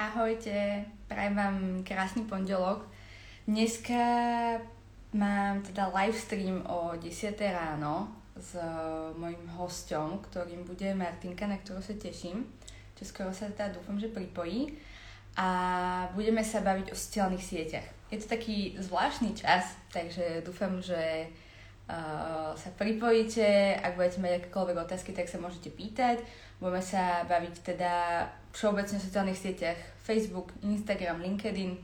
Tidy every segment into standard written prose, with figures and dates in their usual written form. Ahojte, prajem vám krásny pondelok. Dneska mám teda live stream o 10:00 ráno s mojím hosťom, ktorým bude Martinka, na ktorú sa teším. Čo skoro sa teda dúfam, že pripojí. A budeme sa baviť o sociálnych sieťach. Je to taký zvláštny čas, takže dúfam, že sa pripojíte. Ak budete mať akékoľvek otázky, tak sa môžete pýtať. Budeme sa baviť teda všeobecne v sociálnych sieťach Facebook, Instagram, LinkedIn.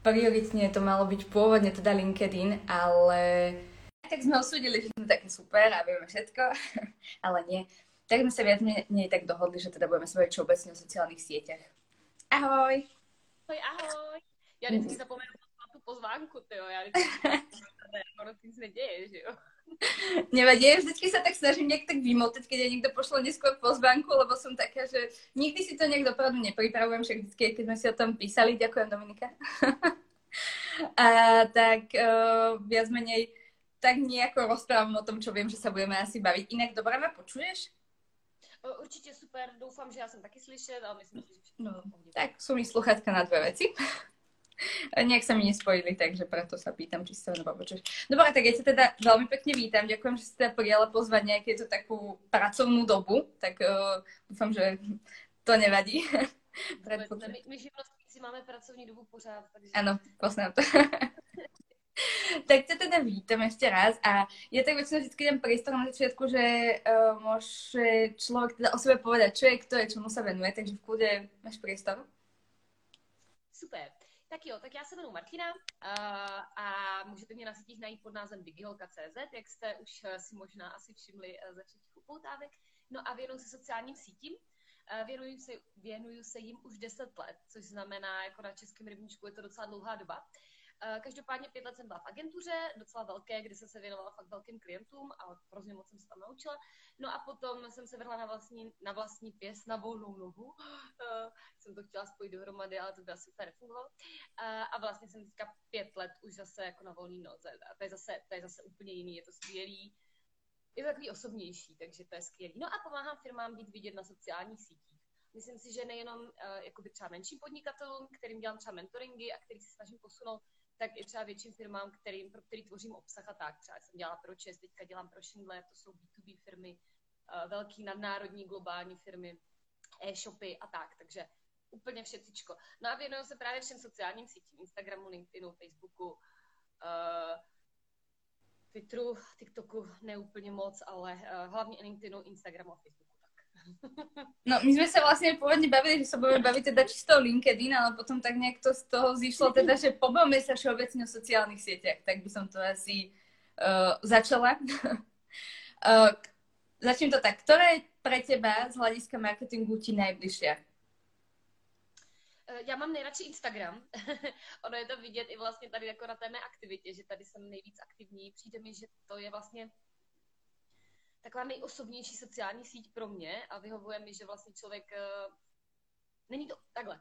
Prioritne to malo byť pôvodne teda LinkedIn, ale tak sme osúdili, že to je také super a vieme všetko, ale nie. Tak sme sa viac menej tak dohodli, že teda budeme sa baviť všeobecne v sociálnych sieťach. Ahoj! Ahoj, ahoj! Ja vždycky zapomenul tú pozvánku, tyjo. Ja vždycky sa deje, že jo? Nevadí, vždycky sa tak snažím nejak tak vymotať, keď ja niekto pošlo neskôr pozvánku, lebo som taká, že nikdy si to nejak dopravdu nepripravujem, však vždycky, keď sme si o tom písali. Ďakujem, Dominika. A tak viac menej tak nejako rozprávam o tom, čo viem, že sa budeme asi baviť. Inak dobrá, ma počuješ? Určite super, doufám, že ja som taky slyšet, ale myslím, že no, tak sú mi sluchátka na dve veci. Nejak sa mi nespojili, takže preto sa pýtam, či sa mnou počuješ. Dobre, tak ja sa teda veľmi pekne vítam. Ďakujem, že si teda prijala pozvanie, keď je to takú pracovnú dobu, tak dúfam, že to nevadí. My živnostníci máme pracovní dobu pořád. Takže... Ano, poznám to. Tak sa teda vítam ešte raz a ja tak väčšinou vždy dám priestor na začiatku, že môže človek teda o sebe povedať, čo je, kto je, čomu sa venuje, takže v kľude máš priestor. Super. Tak jo, tak já se jmenuji Martina a můžete mě na sítích najít pod názvem digiholka.cz, jak jste už si možná asi všimli ze všech upoutávek. No a věnuju se sociálním sítím, věnuju se jim už 10 let, což znamená, jako na českém rybníčku je to docela dlouhá doba. Každopádně 5 let jsem byla v agentuře, docela velké, kdy jsem se věnovala fakt velkým klientům a hrozně moc jsem se tam naučila. No a potom jsem se vrhla na vlastní pěst, na volnou nohu. Jsem to chtěla spojit dohromady, ale to by asi úplně nefungovalo. A vlastně jsem teďka 5 let už zase jako na volný noze. A to je zase úplně jiný, je to skvělý. Je to takový osobnější, takže to je skvělý. No a pomáhám firmám být vidět na sociálních sítích. Myslím si, že nejenom jakoby třeba menším podnikatelům, kterým dělám třeba mentoringy a který se snažím posunout, tak i třeba větším firmám, pro který tvořím obsah a tak. Třeba jsem dělala pro Čes, teďka dělám pro Šindle, to jsou B2B firmy, velký nadnárodní globální firmy, e-shopy a tak, takže úplně všetičko. No a věnuju se právě všem sociálním sítím, Instagramu, LinkedInu, Facebooku, Twitteru, TikToku, ne úplně moc, ale hlavně LinkedInu, Instagramu a Facebooku. No, my sme sa vlastne pôvodne bavili, že sa budeme baviť teda čisto LinkedIn, ale potom tak nejak to z toho zišlo, teda, že pobavme sa všeobecne o sociálnych sieťach, tak by som to asi začala. Začnem to tak. Ktorá je pre teba z hľadiska marketingu ti najbližšia? Já mám nejradši Instagram. Ono je to vidět i vlastně tady jako na té mé aktivitě, že tady jsem nejvíc aktivní. Přijde mi, že to je vlastně taková nejosobnější sociální síť pro mě a vyhovuje mi, že vlastně člověk, není to takhle,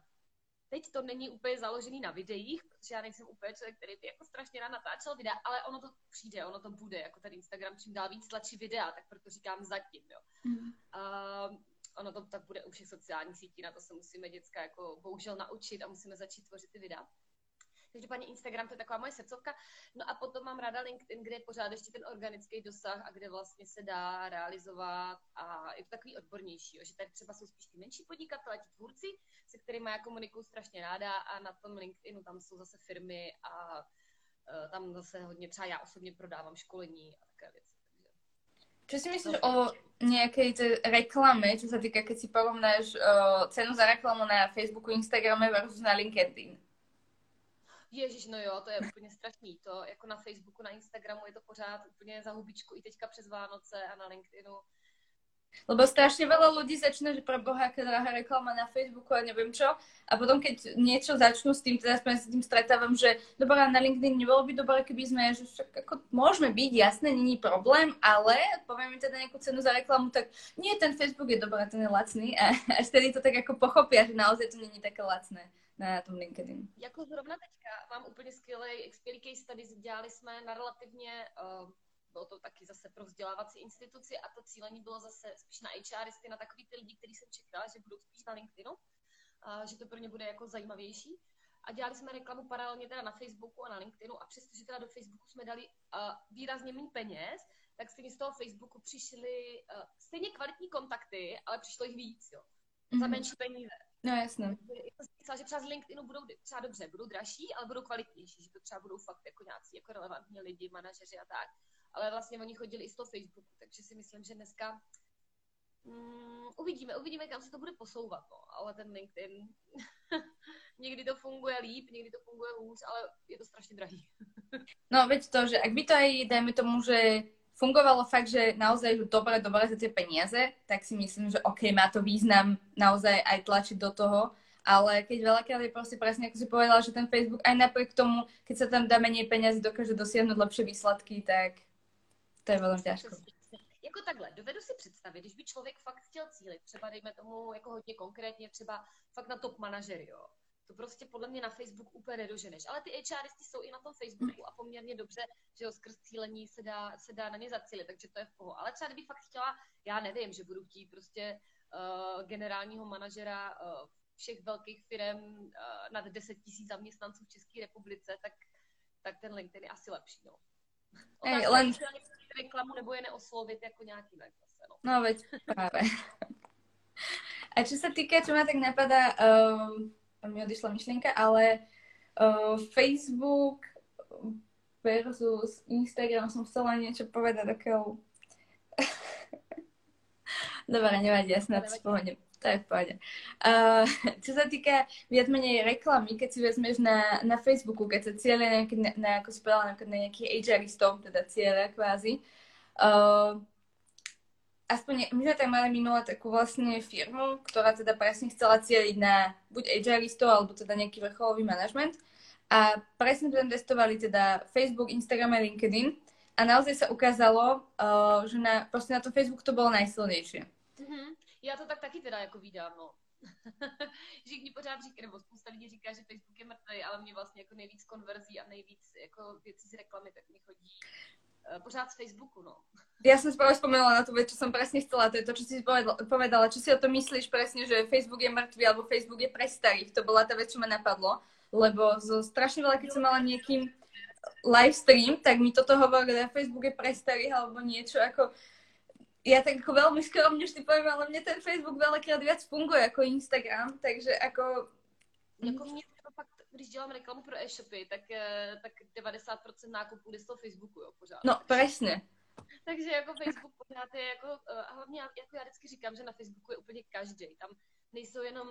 teď to není úplně založený na videích, protože já nejsem úplně člověk, který by jako strašně rád natáčel videa, ale ono to přijde, ono to bude, jako ten Instagram čím dál víc tlačí videa, tak proto říkám zatím, jo. Ono to tak bude u všech sociálních sítí, na to se musíme děcka jako bohužel naučit a musíme začít tvořit ty videa. Každopádně Instagram, to je taková moje srdcovka. No a potom mám ráda LinkedIn, kde je pořád ještě ten organický dosah a kde vlastně se dá realizovat a je to takový odbornější, že tady třeba jsou spíš ty menší podnikatele, ti tvůrci, se kterými já komunikuju strašně ráda a na tom LinkedInu tam jsou zase firmy a tam zase hodně třeba já osobně prodávám školení a takové věci. Čo si myslíš o nejakej reklame, čo sa týka, keď si porovnáš cenu za reklamu na Facebooku, Instagrame versus na LinkedIn? Ježiš, no jo, to je úplně strašný. To jako na Facebooku, na Instagramu je to pořád úplně za hubičku i teďka přes Vánoce a na LinkedInu. Lebo strašne veľa ľudí začne, že pre Boha, aká drahá reklama na Facebooku a neviem čo. A potom, keď niečo začnú s tým, teda sa tým stretávam, že dobrá, na LinkedIn nebolo by dobré, keby sme, že ako, môžeme byť, jasné, není problém, ale povieme teda nejakú cenu za reklamu, tak nie, ten Facebook je dobrý, ten je lacný a až tedy to tak ako pochopia, že naozaj to není také lacné na tom LinkedIn. Jako zrovna teďka mám úplně skvělý case study, dělali jsme na relativně, bylo to taky zase pro vzdělávací instituci a to cílení bylo zase spíš na HRisty, na takový ty lidi, který jsem čekala, že budou spíš na LinkedInu. že to pro ně bude jako zajímavější. A dělali jsme reklamu paralelně teda na Facebooku a na LinkedInu a přestože teda do Facebooku jsme dali výrazně méně peněz, tak stejně z toho Facebooku přišly stejně kvalitní kontakty, ale přišlo jich víc, jo. Za menší peníze. No jasně. Já jsem myslela, že třeba z LinkedInu budou třeba dobře, budou dražší, ale budou kvalitnější, že to třeba budou fakt jako nějací jako relevantní lidi, manažeři a tak. Ale vlastně oni chodili i z toho Facebooku, takže si myslím, že dneska uvidíme, kam se to bude posouvat, no. Ale ten LinkedIn, někdy to funguje líp, někdy to funguje hůř, ale je to strašně drahý. No veď to, že ak by to aj, dajme tomu, že fungovalo fakt, že naozaj dobre za tie peniaze, tak si myslím, že okej, má to význam naozaj aj tlačiť do toho, ale keď veľakrát je proste presne, ako si povedala, že ten Facebook aj napriek tomu, keď sa tam dá menej peniazy, dokáže dosiahnuť lepšie výsledky, tak to je veľmi ťažké. Jako takhle, dovedu si představit, když by člověk fakt chtěl cílit, třeba dejme tomu jako hodně konkrétně, třeba fakt na top manažery, jo. To prostě podle mě na Facebook úplně nedoženeš, ale ty HRisty jsou i na tom Facebooku a poměrně dobře, že jo, skrz cílení se dá na ně zacílit, takže to je v pohodě. Ale třeba kdybych fakt chtěla, já nevím, že budu chtít prostě generálního manažera všech velkých firem nad 10 000 zaměstnanců v České republice, tak ten LinkedIn je asi lepší, no. Hey, len reklamu nebo je neoslovit jako nějaký tak zase, no. No veď práve. A čo sa týka, čo ma tak napadá, mi odišla myšlienka, ale Facebook versus Instagram som chcela niečo povedať takého. Dobre, nevadí, ja snad spohodem. To je v pohode. Čo sa týka viac menej reklamy, keď si vezmeš na Facebooku, keď sa cieľa ako správa na nejakých HR-istov, teda cieľa kvázi. Aspoň my sme tam mali minulé takú vlastne firmu, ktorá teda presne chcela cieliť na buď HR-istov, alebo teda nejaký vrcholový manažment. A presne tam testovali teda Facebook, Instagram a LinkedIn. A naozaj sa ukázalo, že proste na to Facebook to bolo najsilnejšie. Já to tak taky teda jako vídám, no. Všichni pořád říkají, nebo spousta lidí říká, že Facebook je mrtvý, ale mě vlastně jako nejvíc konverzí a nejvíc jako věcí z reklamy, tak mi chodí pořád z Facebooku, no. Já jsem správně vzpomínala na tu věc, co jsem přesně chtěla, to je to, co jsi povedala. Co si o to myslíš přesně, že Facebook je mrtvý, alebo Facebook je pre starých? To byla ta věc, co mě napadlo, lebo zo strašně veľa, keď jsem mala někým live stream, tak mi toto hovorili, že Facebook je pre starých, alebo niečo ako. Ja tak ako veľmi skromne vždy poviem, ale mne ten Facebook veľakrát viac funguje ako Instagram, takže ako... Jako mne to fakt, když dělám reklamu pro e-shopy, tak 90% nákupů jde z toho Facebooku, jo, pořád. No, presne. Takže jako Facebook pořád je jako, hlavně jako já vždycky říkám, že na Facebooku je úplně každý. Tam nejsou jenom,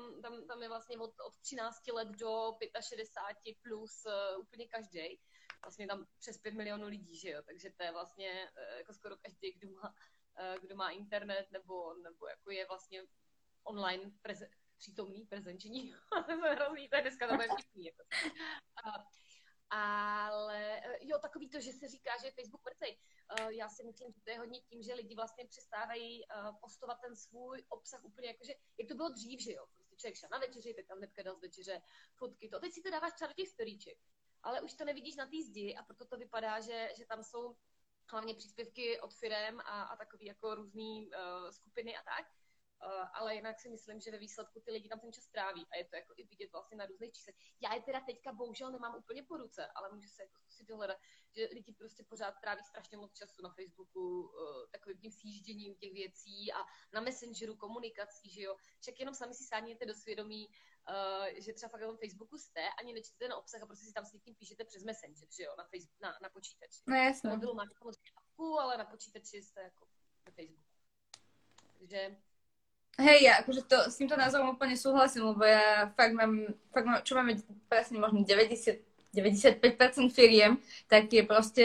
tam je vlastně od 13 let do 65 plus úplně každý. Vlastně tam přes 5 milionů lidí, že jo, takže to je vlastně jako skoro každý, kdo má internet, nebo jako je vlastně online přítomný prezenční. To je dneska to všichni. Jako. Ale jo, takový to, že se říká, že je Facebook mrtvej. Já si myslím, že to je hodně tím, že lidi vlastně přestávají postovat ten svůj obsah úplně jakože, jak to bylo dřív, že jo. Prostě člověk šel na večeři, teď tam hnedka dal z večeře fotky. To. Teď si to dáváš třeba do těch storíček, ale už to nevidíš na té zdi a proto to vypadá, že tam jsou hlavně příspěvky od firem a takový jako různý skupiny a tak, ale jinak si myslím, že ve výsledku ty lidi tam ten čas tráví a je to jako i vidět vlastně na různých číslech. Já je teda teďka bohužel nemám úplně po ruce, ale můžu se jako zkusit dohledat, že lidi prostě pořád tráví strašně moc času na Facebooku takovým tím sjížděním těch věcí a na Messengeru, komunikací, že jo. Však jenom sami si sáhněte do svědomí, že třeba fakt na tom Facebooku jste, ani nečtete ten obsah a prostě si tam s někým píšete přes Messenger, že jo, na počítači. No jasně. Na mobilu máte samozřejmě apku, ale na počítači jste jako na Facebooku. Takže... Hej, ja akože to, s týmto názorom úplne súhlasím, lebo ja fakt mám čo máme presne možno 90-95% firiem, tak je proste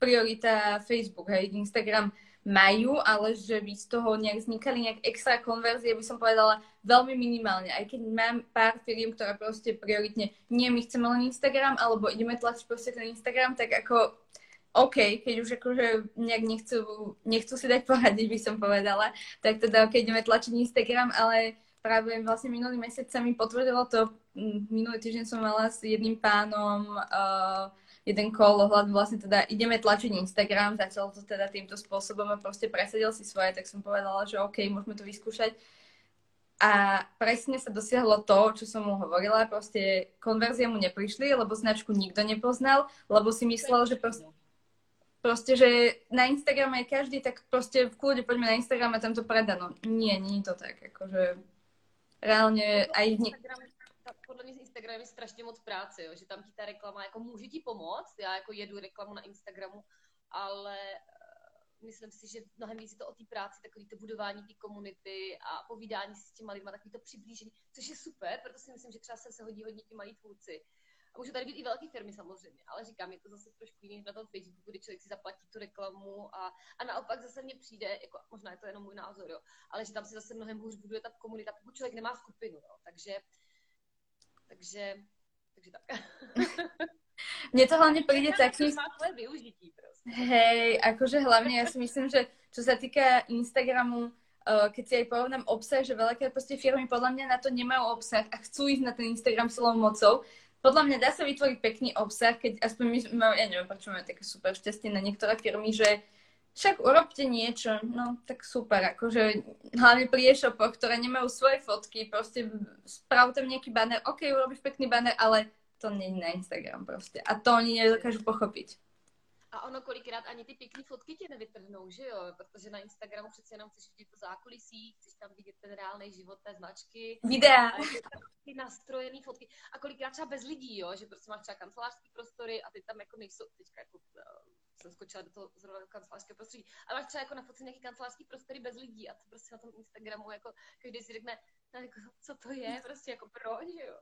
priorita Facebook, hej, Instagram majú, ale že by z toho nejak vznikali nejak extra konverzie, by som povedala veľmi minimálne, aj keď mám pár firiem, ktoré proste prioritne nie, my chceme len Instagram, alebo ideme tlačiť proste ten Instagram, tak ako OK, keď už akože nejak nechcú si dať poradiť, by som povedala, tak teda OK, ideme tlačiť Instagram, ale práve vlastne minulý mesiac sa mi potvrdilo to, minulý týždeň som mala s jedným pánom jeden call ohľad, vlastne teda ideme tlačiť Instagram, začalo to teda týmto spôsobom a proste presadil si svoje, tak som povedala, že OK, môžeme to vyskúšať. A presne sa dosiahlo to, čo som mu hovorila, proste konverzie mu neprišli, lebo značku nikto nepoznal, lebo si myslel, že proste že na Instagrame je každý, tak proste v kľude poďme na Instagram a tam to predano. Nie, nie je to tak, akože reálne aj... Podle mě z Instagramu je strašně moc práce, jo? Že tam ti ta reklama, jako může ti pomoct, já jako jedu reklamu na Instagramu, ale myslím si, že mnohem víc je to o té práci, takový to budování té komunity a povídání si s těma lidma, takový to přiblížení, což je super, proto si myslím, že třeba se hodí hodně ti malí tvůrci. A můžou tady být i velké firmy samozřejmě, ale říkám, je to zase trošku jiný na tom Facebooku, kdy člověk si zaplatí tu reklamu a naopak zase mně přijde, jako, možná je to jenom můj názor, jo? Ale že tam si zase mnohem hůř buduje ta komunita, pokud člověk nemá skupinu, jo? Takže tak. Mne to hlavne príde taký... Hej, akože hlavne ja si myslím, že čo sa týka Instagramu, keď si aj porovnám obsah, že veľké firmy podľa mňa na to nemajú obsah a chcú ísť na ten Instagram celou mocou. Podľa mňa dá sa vytvoriť pekný obsah, keď aspoň my máme, ja neviem, prečo máme také super šťastie na niektoré firmy, že však urobte niečo, no tak super, akože hlavne pri e-shopoch, ktoré nemajú svoje fotky, proste sprav tam nejaký banner, ok, urobíš pekný banner, ale to nie je na Instagram proste a to oni nedokážu pochopiť. A ono kolikrát ani ty pekné fotky ti nevytrhnou, že jo, protože na Instagramu přece jenom chceš vidět to zákulisí, chceš tam vidět ten reálný život té značky. Videa. Ty nastrojené fotky a kolikrát třeba bez lidí, jo, že prostě máš třeba kancelářský prostory a ty tam jako nejsou, teďka jako... jsem skočila do toho zrovna kancelářského prostředí. A máš třeba jako na fotce nějaký kancelářský prostory bez lidí a to prostě na tom Instagramu jako každý si řekne, jako, co to je, prostě jako proč, jo.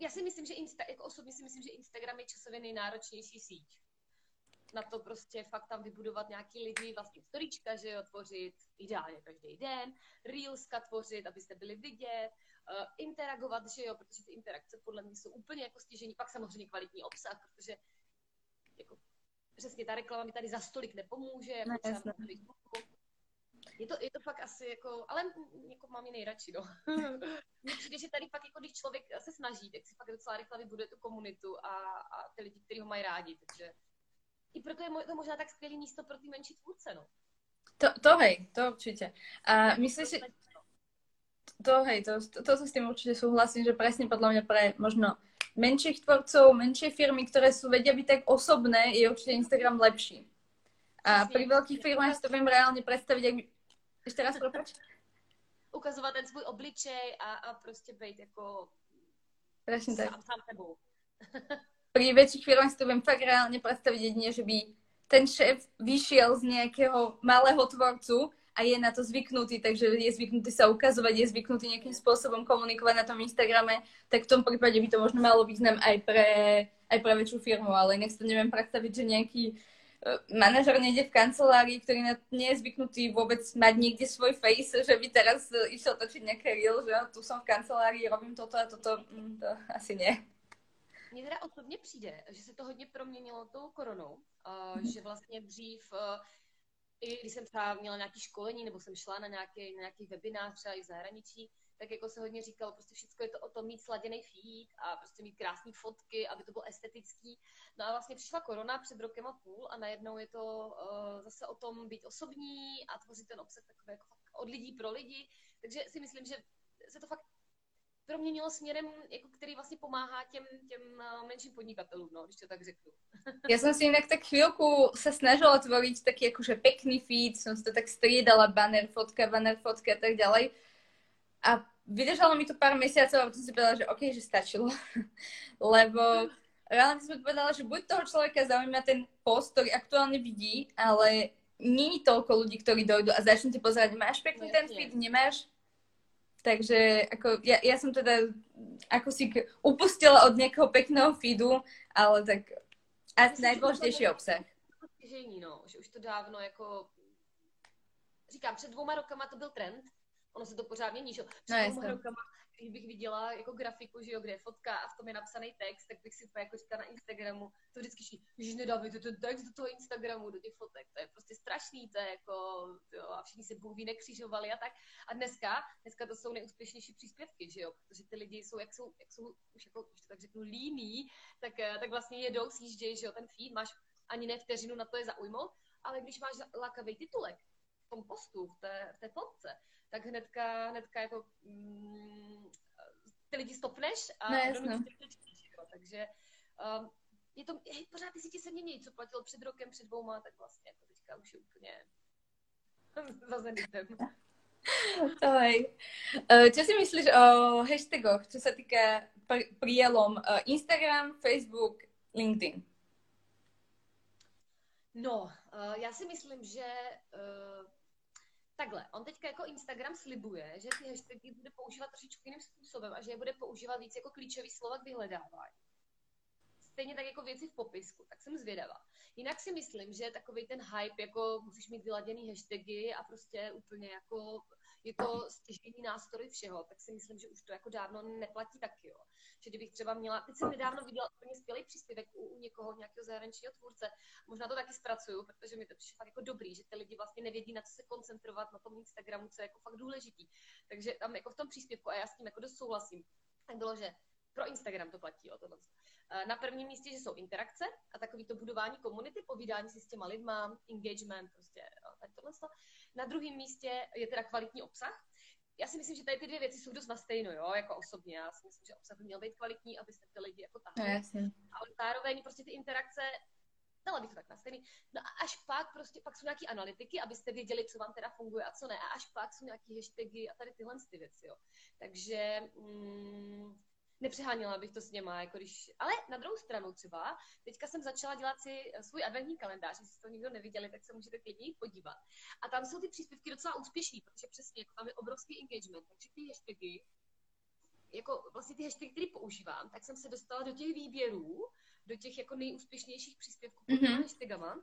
Já si myslím, že jako osobně si myslím, že Instagram je časově nejnáročnější síť. Na to prostě fakt tam vybudovat nějaký lidi, vlastně storyčka, že jo, tvořit ideálně každý den, reelska tvořit, abyste byli vidět, interagovat, že jo, protože ty interakce podle mě jsou úplně jako stěžení, pak samozřejmě kvalitní obsah, protože jako, přesně, ta reklama mi tady za stolik nepomůže, no, je to fakt asi jako, ale jako mám ji nejradši, no. Přijde, že tady fakt, jako, když člověk se snaží, tak si fakt docela rychle vybuduje tu komunitu a ty lidi, kteří ho mají rádi, takže i proto je to možná tak skvělý místo pro ty menší tvůrce, no. To hej, to určitě. A myslíš, že... To sa s tým určite súhlasím, že presne podľa mňa pre možno menších tvorcov, menšie firmy, ktoré sú vedia byť tak osobné, je určite Instagram lepší. A pri veľkých firmách si to viem reálne predstaviť, ak... Ešte raz, prepáč. Ukazovať ten svoj obličej a proste byť ako... Presne tak. Sám sebou. Pri väčších firmách si to viem fakt reálne predstaviť jedine, že by ten šéf vyšiel z nejakého malého tvorcu a je na to zvyknutý, takže je zvyknutý sa ukazovať, je zvyknutý nejakým spôsobom komunikovať na tom Instagrame, tak v tom prípade by to možno malo význam aj pre väčšiu firmu, ale inak si to neviem predstaviť, že nejaký manažer nejde v kancelárii, ktorý nie je zvyknutý vôbec mať niekde svoj face, že by teraz išiel točiť nejaké reel, že tu som v kancelárii, robím toto a toto, to asi nie. Mně teda osobně přijde, že se to hodně proměnilo tou koronou, že vlastně dřív... I když jsem třeba měla nějaké školení, nebo jsem šla na nějaký webinář třeba i v zahraničí, tak jako se hodně říkalo, prostě všechno je to o tom mít sladěný feed a prostě mít krásné fotky, aby to bylo estetický. No a vlastně přišla korona před 1,5 rokem a najednou je to zase o tom být osobní a tvořit ten obsah takové jako od lidí pro lidi. Takže si myslím, že se to fakt proměnilo směrem, jako který vlastně pomáhá těm menším podnikatelům, no, když to tak řeknu. Ja som si inak tak chvíľku sa snažila tvoriť taký akože pekný feed, som si to tak striedala, banner, fotka a tak ďalej. A vydržalo mi to pár mesiacov a potom si povedala, že okej, že stačilo. Lebo reálne som povedala, že buď toho človeka zaujíma ten post, ktorý aktuálne vidí, ale nie je toľko ľudí, ktorí dojdu a začnú ti pozerať, máš pekný ten feed, nemáš? Takže ako, ja som teda ako si upustila od nejakého pekného feedu, ale tak a najdôležitější obsah. No, že už to dávno jako, říkám, před 2 roky to byl trend, ono se to pořád mění, že před 2 roky, když bych viděla jako grafiku, že jo, kde je fotka a v tom je napsaný text, tak bych si úplně jako říkala na Instagramu, to vždycky šli, že nedávajte ten text do toho Instagramu, do těch fotek, to je prostě strašný, to je jako, jo, a všichni se bůh ví nekřižovali a tak. A dneska to jsou nejúspěšnější příspěvky, že jo, protože ty lidi jsou, jak jsou už jako, už to tak řeknu, líní, tak vlastně jedou, sjíždějí, že jo, ten feed, máš ani ne vteřinu na to je zaujmout, ale když máš lákavý titulek, tom postu, v té fotce, tak hnedka jako ty lidi stopneš a donutíš ty přečíš, jo. Takže je to, pořád ty sítě se mění, co platilo před rokem, před 2, tak vlastně jako teďka už je úplně zazenitem. Čo si myslíš o hashtagoch, čo sa týka prielom Instagram, Facebook, LinkedIn? No, já si myslím, že takhle, on teďka jako Instagram slibuje, že ty hashtagy bude používat trošičku jiným způsobem a že je bude používat víc jako klíčový slova k vyhledávání. Stejně tak jako věci v popisku, tak jsem zvědavá. Jinak si myslím, že takovej ten hype, jako musíš mít vyladěný hashtagy a prostě úplně jako je to stěžejní nástroj všeho, tak si myslím, že už to jako dávno neplatí taky, jo. Že kdybych třeba měla, teď jsem nedávno viděla úplně skvělý příspěvek u někoho, nějakého zahraničního tvůrce, možná to taky zpracuju, protože mi to přišlo fakt jako dobrý, že ty lidi vlastně nevědí, na co se koncentrovat na tom Instagramu, co je jako fakt důležitý. Takže tam jako v tom příspěvku, a já s tím jako dost souhlasím, tak bylo, že pro Instagram to platí, jo, tohle. Na prvním místě, že jsou interakce a takový to budování komunity, povídání si s těma lidma, engagement, prostě tohle. Na druhém místě je teda kvalitní obsah. Já si myslím, že tady ty dvě věci jsou dost na stejno, jo, jako osobně. Já si myslím, že obsah by měl být kvalitní, abyste ty lidi jako tahli. Ale zároveň prostě ty interakce, dala bych to tak na stejný. No a až pak prostě, pak jsou nějaký analytiky, abyste věděli, co vám teda funguje a co ne. A až pak jsou nějaký hashtagy a tady tyhle ty věci, jo. Takže nepřeháněla bych to s něma, jako když... Ale na druhou stranu třeba, teďka jsem začala dělat si svůj adventní kalendář, jestli to nikdo neviděli, tak se můžete klidně podívat. A tam jsou ty příspěvky docela úspěšný, protože přesně, jako tam je obrovský engagement, takže ty hashtagy, jako vlastně ty hashtagy, které používám, tak jsem se dostala do těch výběrů, do těch jako nejúspěšnějších příspěvků pod těmi hashtagama.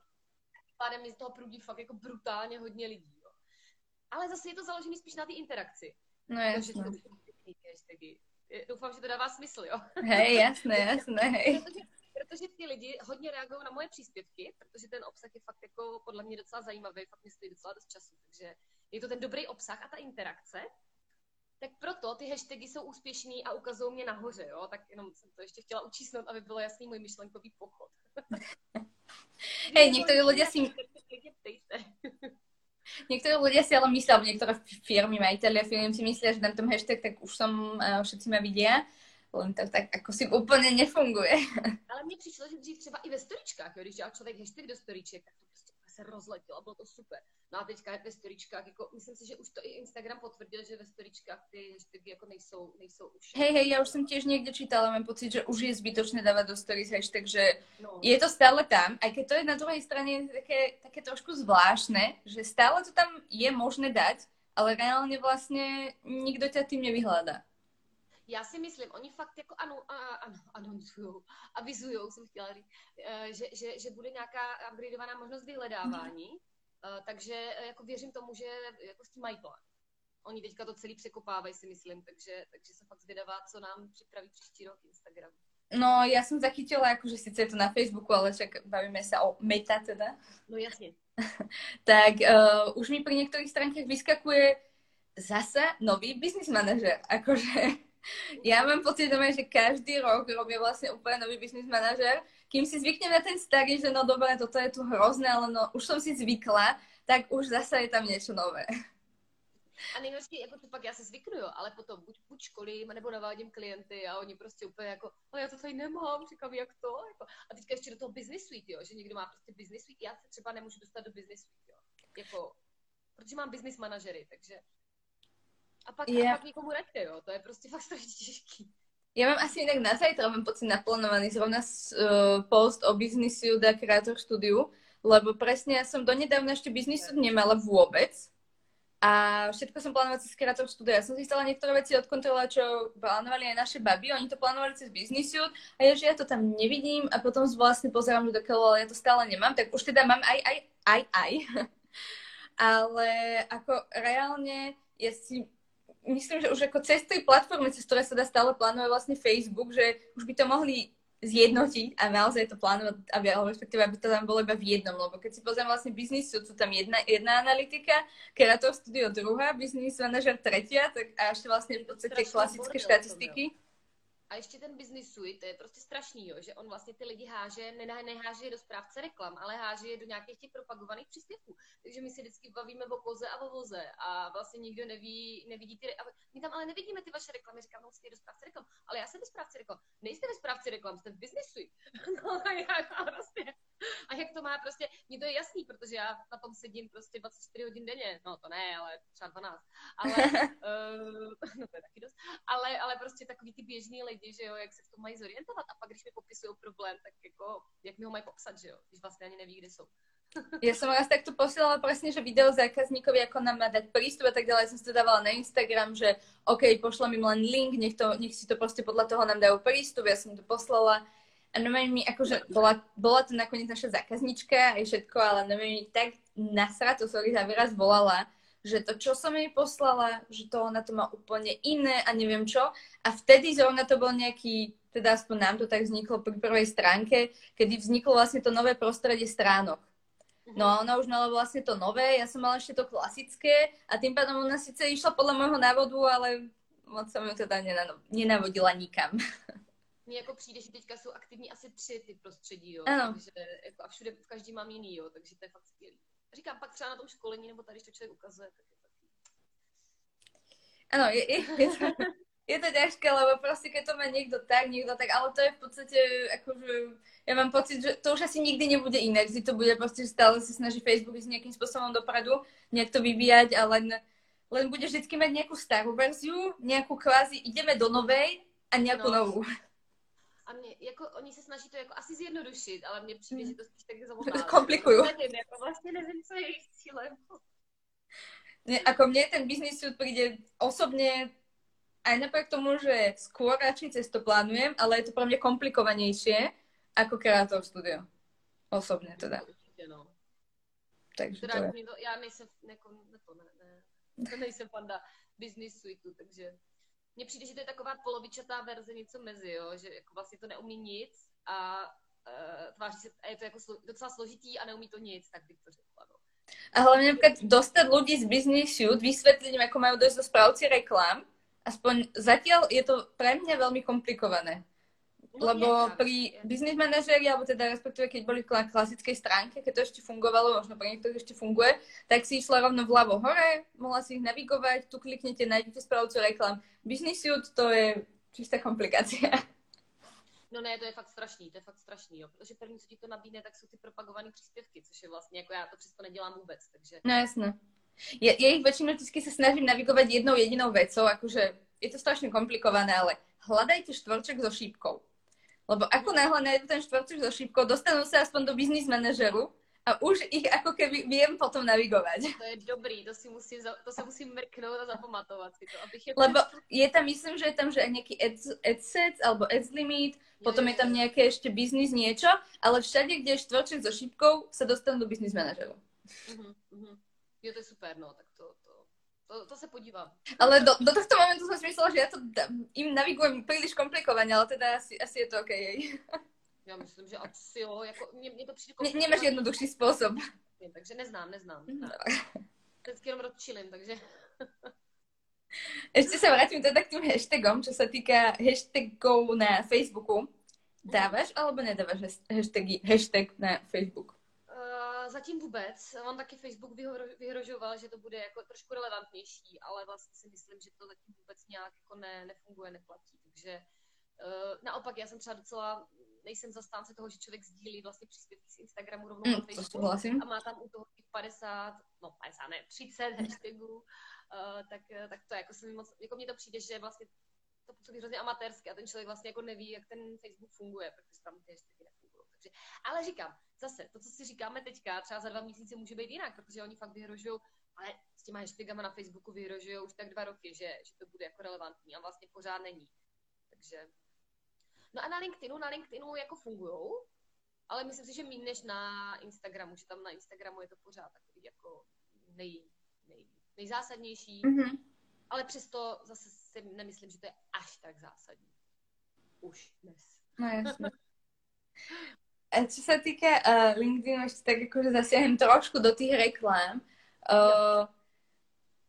Pádem mi z toho prudí fakt jako brutálně hodně lidí, jo. Ale zase je to založené spíš na té interakci. No jasně. Doufám, že to dává smysl, jo? Hej, jasné, jasné, hej. Protože ty lidi hodně reagují na moje příspěvky, protože ten obsah je fakt jako podle mě docela zajímavý, fakt mi stojí docela dost času, takže je to ten dobrý obsah a ta interakce, tak proto ty hashtagy jsou úspěšný a ukazují mě nahoře, jo? Tak jenom jsem to ještě chtěla učísnout, aby bylo jasný můj myšlenkový pochod. Hej, některý lidé si... Niektorí ľudia si ale myslia, alebo niektoré firmy, majiteľia firmy si myslia, že dám tam hashtag, tak už som, všetci ma vidia, len to tak ako si úplne nefunguje. Ale mne prišlo, že dřív třeba i ve storičkách, jo, když dal človek hashtag do storiček, tak to prostě se rozletilo, bylo to super. No a teďka je ve storičkách, jako, myslím si, že už to i Instagram potvrdil, že ve storičkách ty hashtagy jako nejsou už. Hej, ja už som tiež niekde čítala, mám pocit, že už je zbytočné dávať do stories hashtag, že no. Je to stále tam, aj keď to je na druhej strane také trošku zvláštne, že stále to tam je možné dať, ale reálne vlastne nikto ťa tým nevyhľadá. Já si myslím, oni fakt jako anoncujou, avizujou, jsem chtěla říct, že bude nějaká upgradeovaná možnost vyhledávání, takže jako věřím tomu, že jako s tím mají plán. Oni teďka to celý překopávají, si myslím, takže jsem fakt zvědavá, co nám připraví příští rok Instagram. No, já jsem zachytila, jakože sice je to na Facebooku, ale však bavíme se o meta teda. No jasně. Tak už mi pri některých stránkách vyskakuje zase nový business manažer, akože... Ja mám pocit doma, že každý rok robia vlastne úplne nový business manažer. Kým si zvyknem na ten starý, že no dobre, toto je tu hrozné, ale no už som si zvykla, tak už zasa je tam niečo nové. A nejhorší, jako to pak já se zvyknu, jo, ale potom buď školím, nebo navádím klienty a oni prostě úplně jako, já to tady nemám, říkám, jak to? Jako, a teďka ještě do toho business suite, jo, že někdo má prostě business suite, já se třeba nemůžu dostat do business suite, jo, jako, protože mám business manažery, takže... A pak nikomu radte, jo, to je prostě fakt strašně těžký. Ja mám asi inak na zajtra, mám pocit naplánovaný zrovna post o Business Suit a Creator Studiu, lebo presne ja som donedávna ešte Business Suit nemala vôbec a všetko som plánovala cez Creator Studio. Ja som si chcela niektoré veci odkontrolovať, čo plánovali aj naše baby, oni to plánovali cez Business Suit a je, že ja to tam nevidím a potom vlastne pozerám, že dokiaľ, ale ja to stále nemám, tak už teda mám aj. Ale ako reálne ja si... Myslím, že už ako cez tej platformy, cez ktoré sa dá stále plánovať vlastne Facebook, že už by to mohli zjednotiť a naozaj to plánovať, respektíve, aby to tam bolo iba v jednom, lebo keď si pozriem vlastne Business Suit, sú tam jedna analytika, Creator Studio druhá, Business Manager tretia, tak a ešte vlastne v podstate klasické štatistiky. A ještě ten business suite, to je prostě strašný, jo, že on vlastně ty lidi háže, neháže je do správce reklam, ale háže je do nějakých těch propagovaných příspěvků. Takže my se vždycky bavíme o koze a o voze a vlastně nikdo nevidí ty reklamy. My tam ale nevidíme ty vaše reklamy, říkám, musíte jít do správce reklam, ale já jsem ve správci reklam. Nejste ve správci reklam, jste v business suite. No a já prostě... A jak to má prostě, mně to je jasný, protože já na tom sedím prostě 24 hodin denně, no to ne, ale třeba 12, ale, no to je taky dost, ale prostě takový ty běžný lidi, že jo, jak se v tom mají zorientovat a pak když mi popisují problém, tak jako, jak mi ho mají popsat, že jo, když vlastně ani neví, kde jsou. Ja som raz takto posielala presne, že video zákazníkovi, ako nám má dať prístup a tak ďalej, som si to dávala na Instagram, že OK, pošlem im len link, nech si to proste podľa toho nám dajú prístup, ja som to poslala. A neviem mi, akože bola to nakoniec naša zákaznička aj všetko, ale neviem mi tak nasrať, to sorry za výraz, volala, že to, čo som jej poslala, že to ona to má úplne iné a neviem čo. A vtedy zrovna to bol nejaký, teda aspoň nám to tak vzniklo pri prvej stránke, kedy vzniklo vlastne to nové prostredie stránok. No a ona už mala vlastne to nové, ja som mala ešte to klasické a tým pádom ona síce išla podľa môjho návodu, ale moc som ju teda nenavodila nikam. Mně jako přijde, že teďka jsou aktivní asi 3 ty prostředí, jo, takže, jako, a všude každý mám jiný, jo, takže to je fakt skvělý. Říkám, pak třeba na tom školení, nebo tady, když to člověk ukazuje, tak je to taky. Ano, je to ťažké, lebo proste, keď to má niekto tak, ale to je v podstate, akože, ja mám pocit, že to už asi nikdy nebude inak, vždy to bude proste, že stále sa snaží Facebook ísť nejakým spôsobom dopredu, nejak to vyvíjať a len bude vždy mať nejakú starú verziu, nejakú kvázi, ideme do novej a nejakú novú. A mě, jako, oni se snaží to jako asi zjednodušit, ale mně přijde, že to spíš tak zamohává. Komplikuju. Jako vlastně nevím, co je jejich cílem. Ako mne ten business suit príde osobne, aj napriek tomu, že skôr radšej cesto plánujem, ale je to pre mňa komplikovanejšie ako Creator Studio. Osobne teda. Určite, no. Takže teda, to je. Ja nejsem, nejsem fanda business suitu, takže... Mně přijde, že to je taková polovičatá verze, něco mezi, jo? Že jako vlastně to neumí nic a tváří se, a je to jako docela složitý a neumí to nic, tak bych to řekla. No. A hlavně dostat ľudí z business suit, vysvetliť im, ako majú dojsť do správci reklám, aspoň zatiaľ je to pre mňa veľmi komplikované. Lebo pri business manažeri, alebo teda respektíve, keď boli na klasickej stránke, keď to ešte fungovalo, možno pre niektorých ešte funguje, tak si išla rovno vľavo hore, mohla si ich navigovať, tu kliknete, nájdete správcu reklam. Business suit, to je čistá komplikácia. No ne, to je fakt strašný, jo, protože první, co ti to nabídne, tak sú ty propagované příspěvky, což je vlastně, jako já to přesto nedělám vůbec, takže... No jasné. Ja ich väčšinou vždycky sa snažím navigovať jednou jedinou vecou, akože je to strašne komplikované, ale hľadajte štvorček so šípkou. Lebo ako náhle nájdu ten štvorček so šípkou, dostanú sa aspoň do business manažeru a už ich ako keby viem potom navigovať. To je dobrý, to si musím mrknúť a zapamatovať si to. Lebo je tam, myslím, že je tam že aj nejaký adsets alebo ads limit, potom je tam nejaké ešte business niečo, ale všade, kde je štvorček so šípkou, sa dostanú do business manažeru. Jo, to je super, no, tak to sa podívam. Ale do tohto momentu som si myslela, že ja to im navigujem príliš komplikovane, ale teda asi je to OK. Ja myslím, že asi jo, ako mne to príde komplikované. Nemáš jednoduchší spôsob. Nie, takže neznám. No. Vždycky jenom rozčilím, takže... Ešte sa vrátim teda k tým hashtagom, čo sa týka hashtagov na Facebooku. Dávaš alebo nedávaš hashtag na Facebook? Zatím vůbec. On taky Facebook vyhrožoval, že to bude jako trošku relevantnější, ale vlastně si myslím, že to zatím vůbec nějak jako nefunguje, neplatí. Takže naopak, já jsem třeba docela, nejsem zastánce toho, že člověk sdílí vlastně příspěvky z Instagramu rovnou na Facebooku a má tam u toho 30 hashtagů, tak to jako se mi moc, jako mně to přijde, že vlastně to působí hrozně amatérsky a ten člověk vlastně jako neví, jak ten Facebook funguje, protože tam ty hashtagy nefungují. Takže, ale říkám, zase, to, co si říkáme teďka, třeba za 2 měsíce může být jinak, protože oni fakt vyhrožují, ale s těma hashtagama na Facebooku vyhrožují už tak 2 roky, že to bude jako relevantní a vlastně pořád není. Takže... No a na LinkedInu jako fungujou, ale myslím si, že méně než na Instagramu, že tam na Instagramu je to pořád takový jako nejzásadnější, ale přesto zase si nemyslím, že to je až tak zásadní. Už dnes. No jasně. A čo sa týka LinkedInu, ešte tak akože zasiahnem trošku do tých reklám.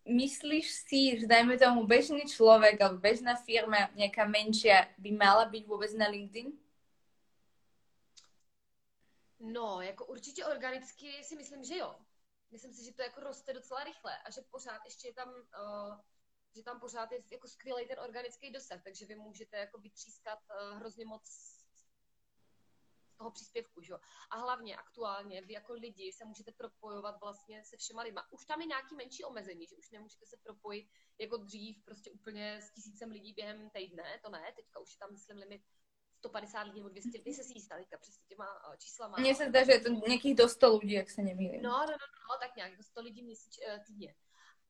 myslíš si, že dajme tomu bežný človek alebo bežná firma, nejaká menšia, by mala byť vôbec na LinkedIn? No, jako určitě organicky si myslím, že jo. Myslím si, že to jako roste docela rychle a že pořád ještě je tam, že tam pořád je jako skvělej ten organický dosah, takže vy můžete jako vytřískat hrozně moc z toho příspěvku, že jo. A hlavně aktuálně vy jako lidi se můžete propojovat vlastně se všema lidma. Už tam je nějaký menší omezení, že už nemůžete se propojit jako dřív prostě úplně s 1000 lidí během týdne, to ne, teďka už je tam myslím limit 150 lidí nebo 200, nejsem si jistá teďka přes těma číslama. Mně se zdá, že je to nějakých do 100 lidí, jak se nemýlím. No, tak nějak, do 100 lidí týdně.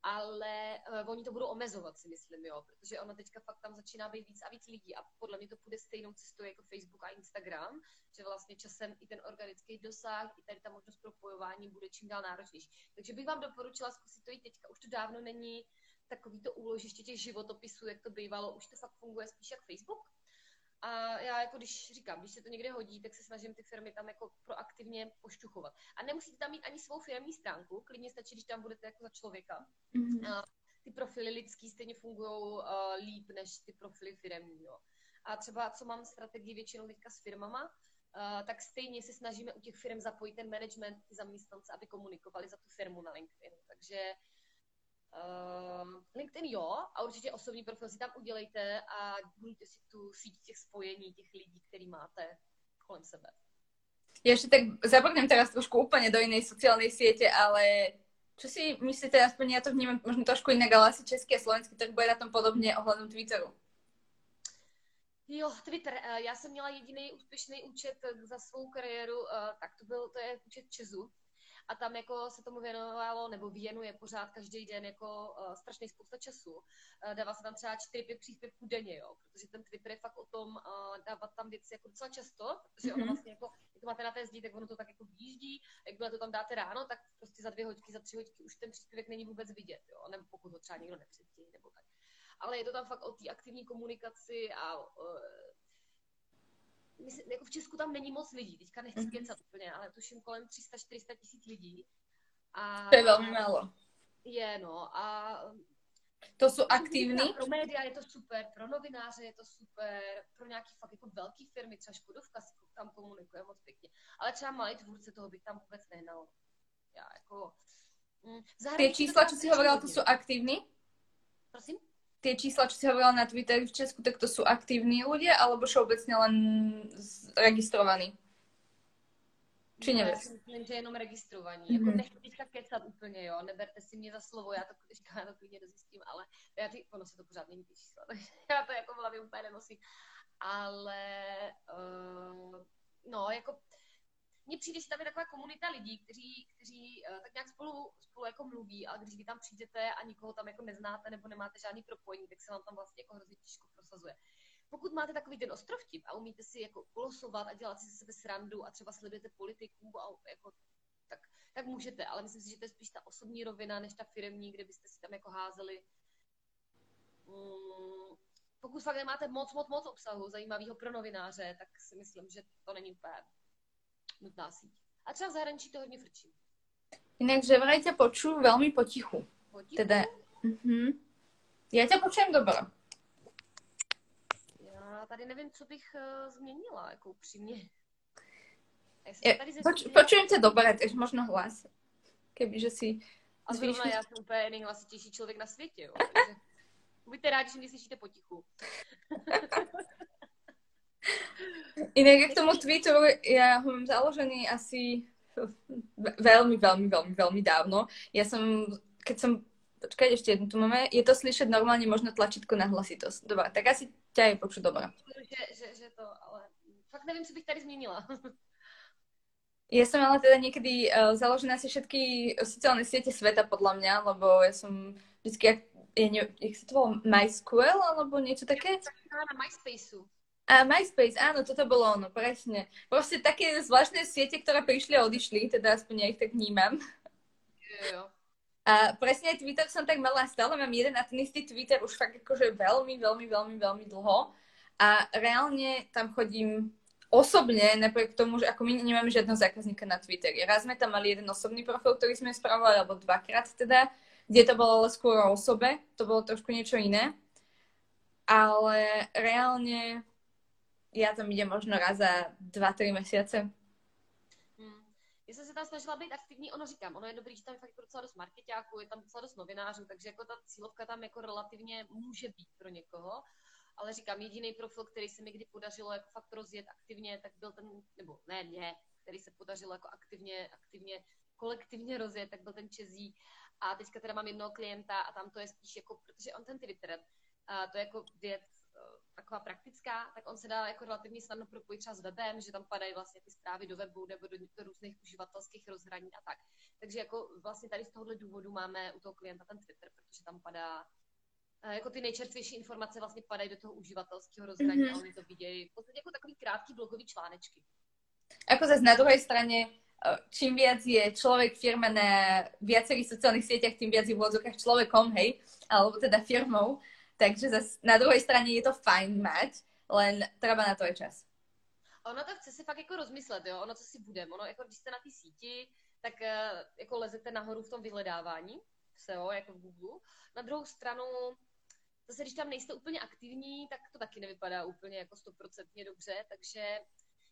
Ale oni to budou omezovat, si myslím, jo, protože ono teďka fakt tam začíná být víc a víc lidí a podle mě to půjde stejnou cestou jako Facebook a Instagram, že vlastně časem i ten organický dosah, i tady ta možnost propojování bude čím dál náročnější. Takže bych vám doporučila zkusit to i teďka, už to dávno není takový to úložiště těch životopisů, jak to bývalo, už to fakt funguje spíš jak Facebook. A já jako když říkám, když se to někde hodí, tak se snažím ty firmy tam jako proaktivně pošťuchovat. A nemusíte tam mít ani svou firemní stránku, klidně stačí, když tam budete jako za člověka. Mm-hmm. A ty profily lidský stejně fungujou líp než ty profily firemní. Jo. A třeba co mám strategii většinou teďka s firmama, tak stejně se snažíme u těch firm zapojit ten management, ty zaměstnance, aby komunikovali za tu firmu na LinkedIn. Takže LinkedIn jo, a určitě osobní profil si tam udělejte a budujte si tu síť těch spojení, těch lidí, který máte kolem sebe. Ja ešte tak zabrnem teraz trošku úplne do inej sociálnej siete, ale čo si myslíte, aspoň ja to vnímam možno trošku inak, ale asi český a slovenský trh bude na tom podobne ohľadom Twitteru. Jo, Twitter. Já jsem měla jediný úspěšný účet za svou kariéru, tak to je účet Česu. A tam jako se tomu věnovalo, nebo věnuje pořád každý den jako strašný spousta času. Dává se tam třeba 4-5 příspěvků denně, jo, protože ten Twitter je fakt o tom dávat tam věci jako docela často, protože ono vlastně jako, jak to máte na té zdi, tak ono to tak jako výjíždí, jakmile to tam dáte ráno, tak prostě za 2 hodiny, za 3 hodiny už ten příspěvek není vůbec vidět, jo, nebo pokud ho třeba někdo nepředtí, nebo tak. Ale je to tam fakt o té aktivní komunikaci a myslím, jako v Česku tam není moc lidí, teďka nechci kecat úplně, ale tuším kolem 300-400 000 lidí. A to je velmi málo. Je, no. A to jsou aktivní? Pro média je to super, pro novináře je to super, pro nějaký fakt jako velký firmy, třeba Škodovka tam komunikuje moc pěkně. Ale třeba malý tvůrce, toho bych tam vůbec nehnal. Já jako ty čísla, co jsi hovorila, to jsou aktivní? Prosím? Tie čísla, čo si hovorila na Twitteri v Česku, tak to sú aktívni ľudia, alebo všeobecne len registrovaní? Či nevieš? Ja myslím, že jenom registrovaní. Mm-hmm. Jako nechci teďka kecat úplně, jo. Neberte si mě za slovo, já to teďka klidně dozjistím, ale ono se to pořád není ty čísla, takže já to jako v hlavě úplně nenosím. Ale mně přijde, že tam je taková komunita lidí, kteří tak nějak spolu jako mluví, ale když vy tam přijdete a nikoho tam jako neznáte nebo nemáte žádný propojení, tak se vám tam vlastně jako hrozně těžko prosazuje. Pokud máte takový ten ostrovtip a umíte si jako losovat a dělat si ze sebe srandu a třeba sledujete politiků, a jako, tak můžete, ale myslím si, že to je spíš ta osobní rovina než ta firemní, kde byste si tam jako házeli. Pokud fakt nemáte moc obsahu zajímavého pro novináře, tak si myslím, že to není úplně nutná síť. A třeba v zahraničí to hodně frčí. Inak, že vraj ťa počujú veľmi potichu. Potichu? Teda, Ja ťa počujem dobro. Já tady nevím, co bych změnila, jako upřímně. Počujem ťa dobré, takže možno hlas. Kebyže si a zrovna já jsem úplně nejhlasitější člověk na světě, jo. Takže buďte rádi, že mě slyšíte potichu. Inak ja k tomu Twitteru, ja ho mám založený asi veľmi dávno. Počkaj, ešte jednu tu máme. Je to slyšet normálne, možno tlačítko na hlasitosť. Dobre, tak asi ťa je počuť dobrá. Že to, ale fakt neviem, čo bych tady zmenila. Ja som ale teda niekedy založená si všetky sociálne siete sveta, podľa mňa, lebo ja som vždycky, jak sa to volá, MySQL, alebo niečo také? Na MySpaceu. A MySpace, áno, toto bolo ono, presne. Proste také zvláštne siete, ktoré prišli a odišli, teda aspoň ja ich tak vnímam. Jo. A presne aj Twitter som tak mala, stále mám jeden a ten istý Twitter už fakt akože veľmi dlho. A reálne tam chodím osobne, napriek tomu, že ako my nemáme žiadneho zákazníka na Twitteri. Raz sme tam mali jeden osobný profil, ktorý sme spravovali, alebo dvakrát teda, kde to bolo skôr o osobe, to bolo trošku niečo iné. Ale reálne ja tam idem možno raz za 2-3 mesiace. Já jsem se tam snažila být aktivní, ono říkám, ono je dobrý, že tam je fakt docela dost markeťáků, je tam docela dost novinářů, takže jako ta cílovka tam jako relativně může být pro někoho, ale říkám, jediný profil, který se mi kdy podařilo jako fakt rozjet aktivně, tak byl ten, nebo ne mě, který se podařilo jako aktivně kolektivně rozjet, tak byl ten Čezí a teďka teda mám jednoho klienta a tam to je spíš jako, protože on ten Twitter, to je jako věc taková praktická, tak on se dá jako relativně snadno propojit třeba s webem, že tam padají vlastně ty zprávy do webu nebo do různých uživatelských rozhraní a tak. Takže jako vlastně tady z tohohle důvodu máme u toho klienta ten Twitter, protože tam padá, jako ty nejčerstvější informace vlastně padají do toho uživatelského rozhraní a oni to vidějí. V podstatě jako takový krátký blogový článečky. Ako zase na druhej strane, čím viac je človek firma na viacerých sociálnych sieťach, tým viac je v odzokách človekom, hej, alebo teda firmou. Takže zase na druhej strane je to fajn mať, len treba na to aj čas. Ono to chce si fakt jako rozmyslet, jo, ono co si budeme, ono jako když jste na té síti, tak jako lezete nahoru v tom vyhledávání, v SEO, jako v Google. Na druhou stranu, zase když tam nejste úplně aktivní, tak to taky nevypadá úplně jako 100% dobře, takže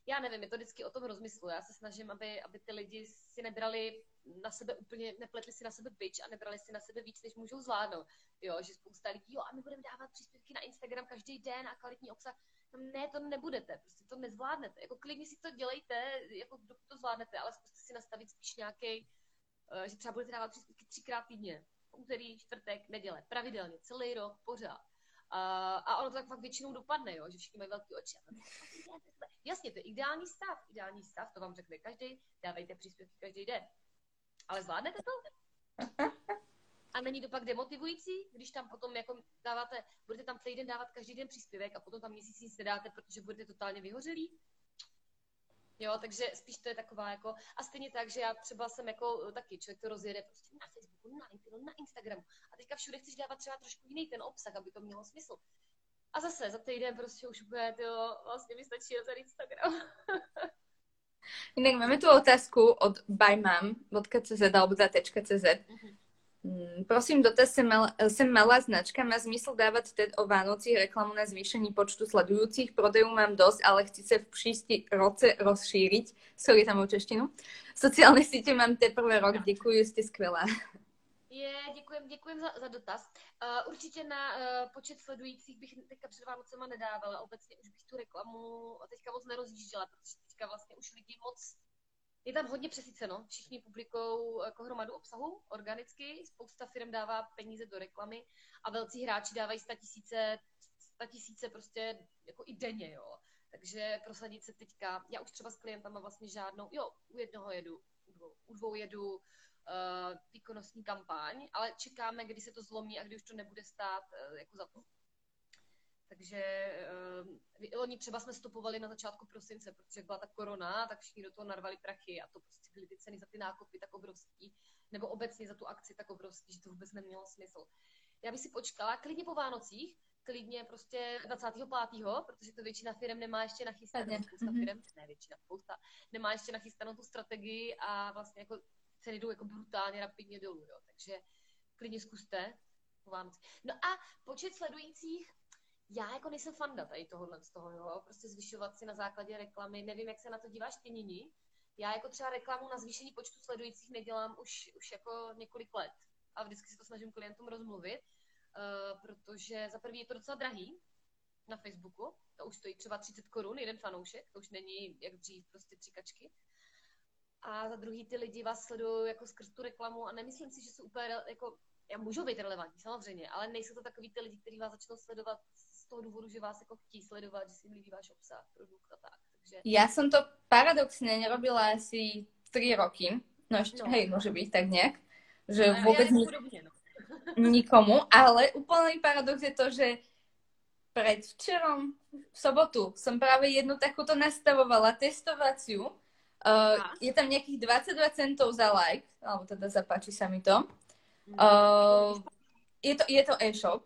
já nevím, je to vždycky o tom rozmyslu, já se snažím, aby ty lidi si nebrali na sebe úplně, nepletli si na sebe bič a nebrali si na sebe víc, než můžou zvládnout. Jo, že spousta lidí, jo, a my budeme dávat příspěvky na Instagram každý den a kvalitní obsah. No, ne, to nebudete, prostě to nezvládnete. Jako klidně si to dělejte, jako dokud to zvládnete, ale zkuste si nastavit spíš nějaký, že třeba budete dávat příspěvky 3x týdně, úterý, čtvrtek, neděle, pravidelně, celý rok, pořád. A ono to tak fakt většinou dopadne, jo, že všichni mají velký oči. Jasně, to je ideální stav, to vám řekne každý, dávejte příspěvky každý den. Ale zvládnete to? A není to pak demotivující, když tam potom jako dáváte, budete tam celý den dávat každý den příspěvek a potom tam měsíc nic nedáte, protože budete totálně vyhořelí? Jo, takže spíš to je taková jako, a stejně tak, že já třeba jsem jako taky, člověk to rozjede prostě na Facebooku, na LinkedInu, na Instagramu a teďka všude chceš dávat třeba trošku jiný ten obsah, aby to mělo smysl. A zase za týden prostě už bude, jo, vlastně mi stačí za Instagram. Inak máme tu otázku od bymam.cz alebo za.cz. Prosím, dotaz jsem malá značka, má zmysl dávat teď o Vánocích reklamu na zvýšení počtu sledujících? Prodejů mám dost, ale chci se v příští roce rozšířit. Sorry za mou češtinu. Sociální sítě mám teprve rok, děkuji, jste skvělá. Děkujem za dotaz. Určitě na počet sledujících bych teďka před Vánocema nedávala, obecně už bych tu reklamu teďka moc nerozjížděla, protože teďka vlastně už lidi moc, je tam hodně přesyceno, všichni publikou jako hromadu obsahu, organicky, spousta firm dává peníze do reklamy a velcí hráči dávají 100 000 prostě jako i denně, jo. Takže prosadit se teďka, já už třeba s klientama vlastně žádnou, jo, u jednoho jedu, u dvou jedu, výkonnostní kampaň, ale čekáme, kdy se to zlomí a kdy už to nebude stát jako za to. Takže oni třeba jsme stopovali na začátku prosince, protože byla ta korona, tak všichni do toho narvali prachy a to prostě byly ty ceny za ty nákupy tak obrovský, nebo obecně za tu akci tak obrovský, že to vůbec nemělo smysl. Já bych si počkala klidně po Vánocích, klidně prostě 25., protože to většina firem nemá ještě nachystanou, spousta firem, ne většina, spousta, nemá ještě nachystanou tu strategii a vlastně jako ceny jdou jako brutálně rapidně dolů, jo. Takže klidně zkuste po Vánoci. No a počet sledujících, já jako nejsem fanda tady tohohle z toho, jo. Prostě zvyšovat si na základě reklamy, nevím, jak se na to díváš ty, Nini. Já jako třeba reklamu na zvýšení počtu sledujících nedělám už jako několik let a vždycky se to snažím klientům rozmluvit, protože za první je to docela drahý na Facebooku, to už stojí třeba 30 Kč, jeden fanoušek, to už není jak dřív prostě 3 kačky. A za druhý ty lidi vás sledují jako skrz tu reklamu a nemyslím si, že jsou úplně, jako, já můžu být relevantní samozřejmě, ale nejsou to takový ty lidi, kteří vás začnou sledovat z toho důvodu, že vás jako chtí sledovat, že si jim líbí váš obsah, produkt a tak. Takže... Já jsem to paradoxně nerobila asi 3 roky, no ještě, no, hej, může být tak nějak, že no, vůbec no. Nikomu, ale úplný paradox je to, že predvčerom v sobotu jsem právě jednu takúto nastavovala testovaciu. Je tam nejakých 22 centov za like, alebo teda zapáči sa mi to. Je to e-shop.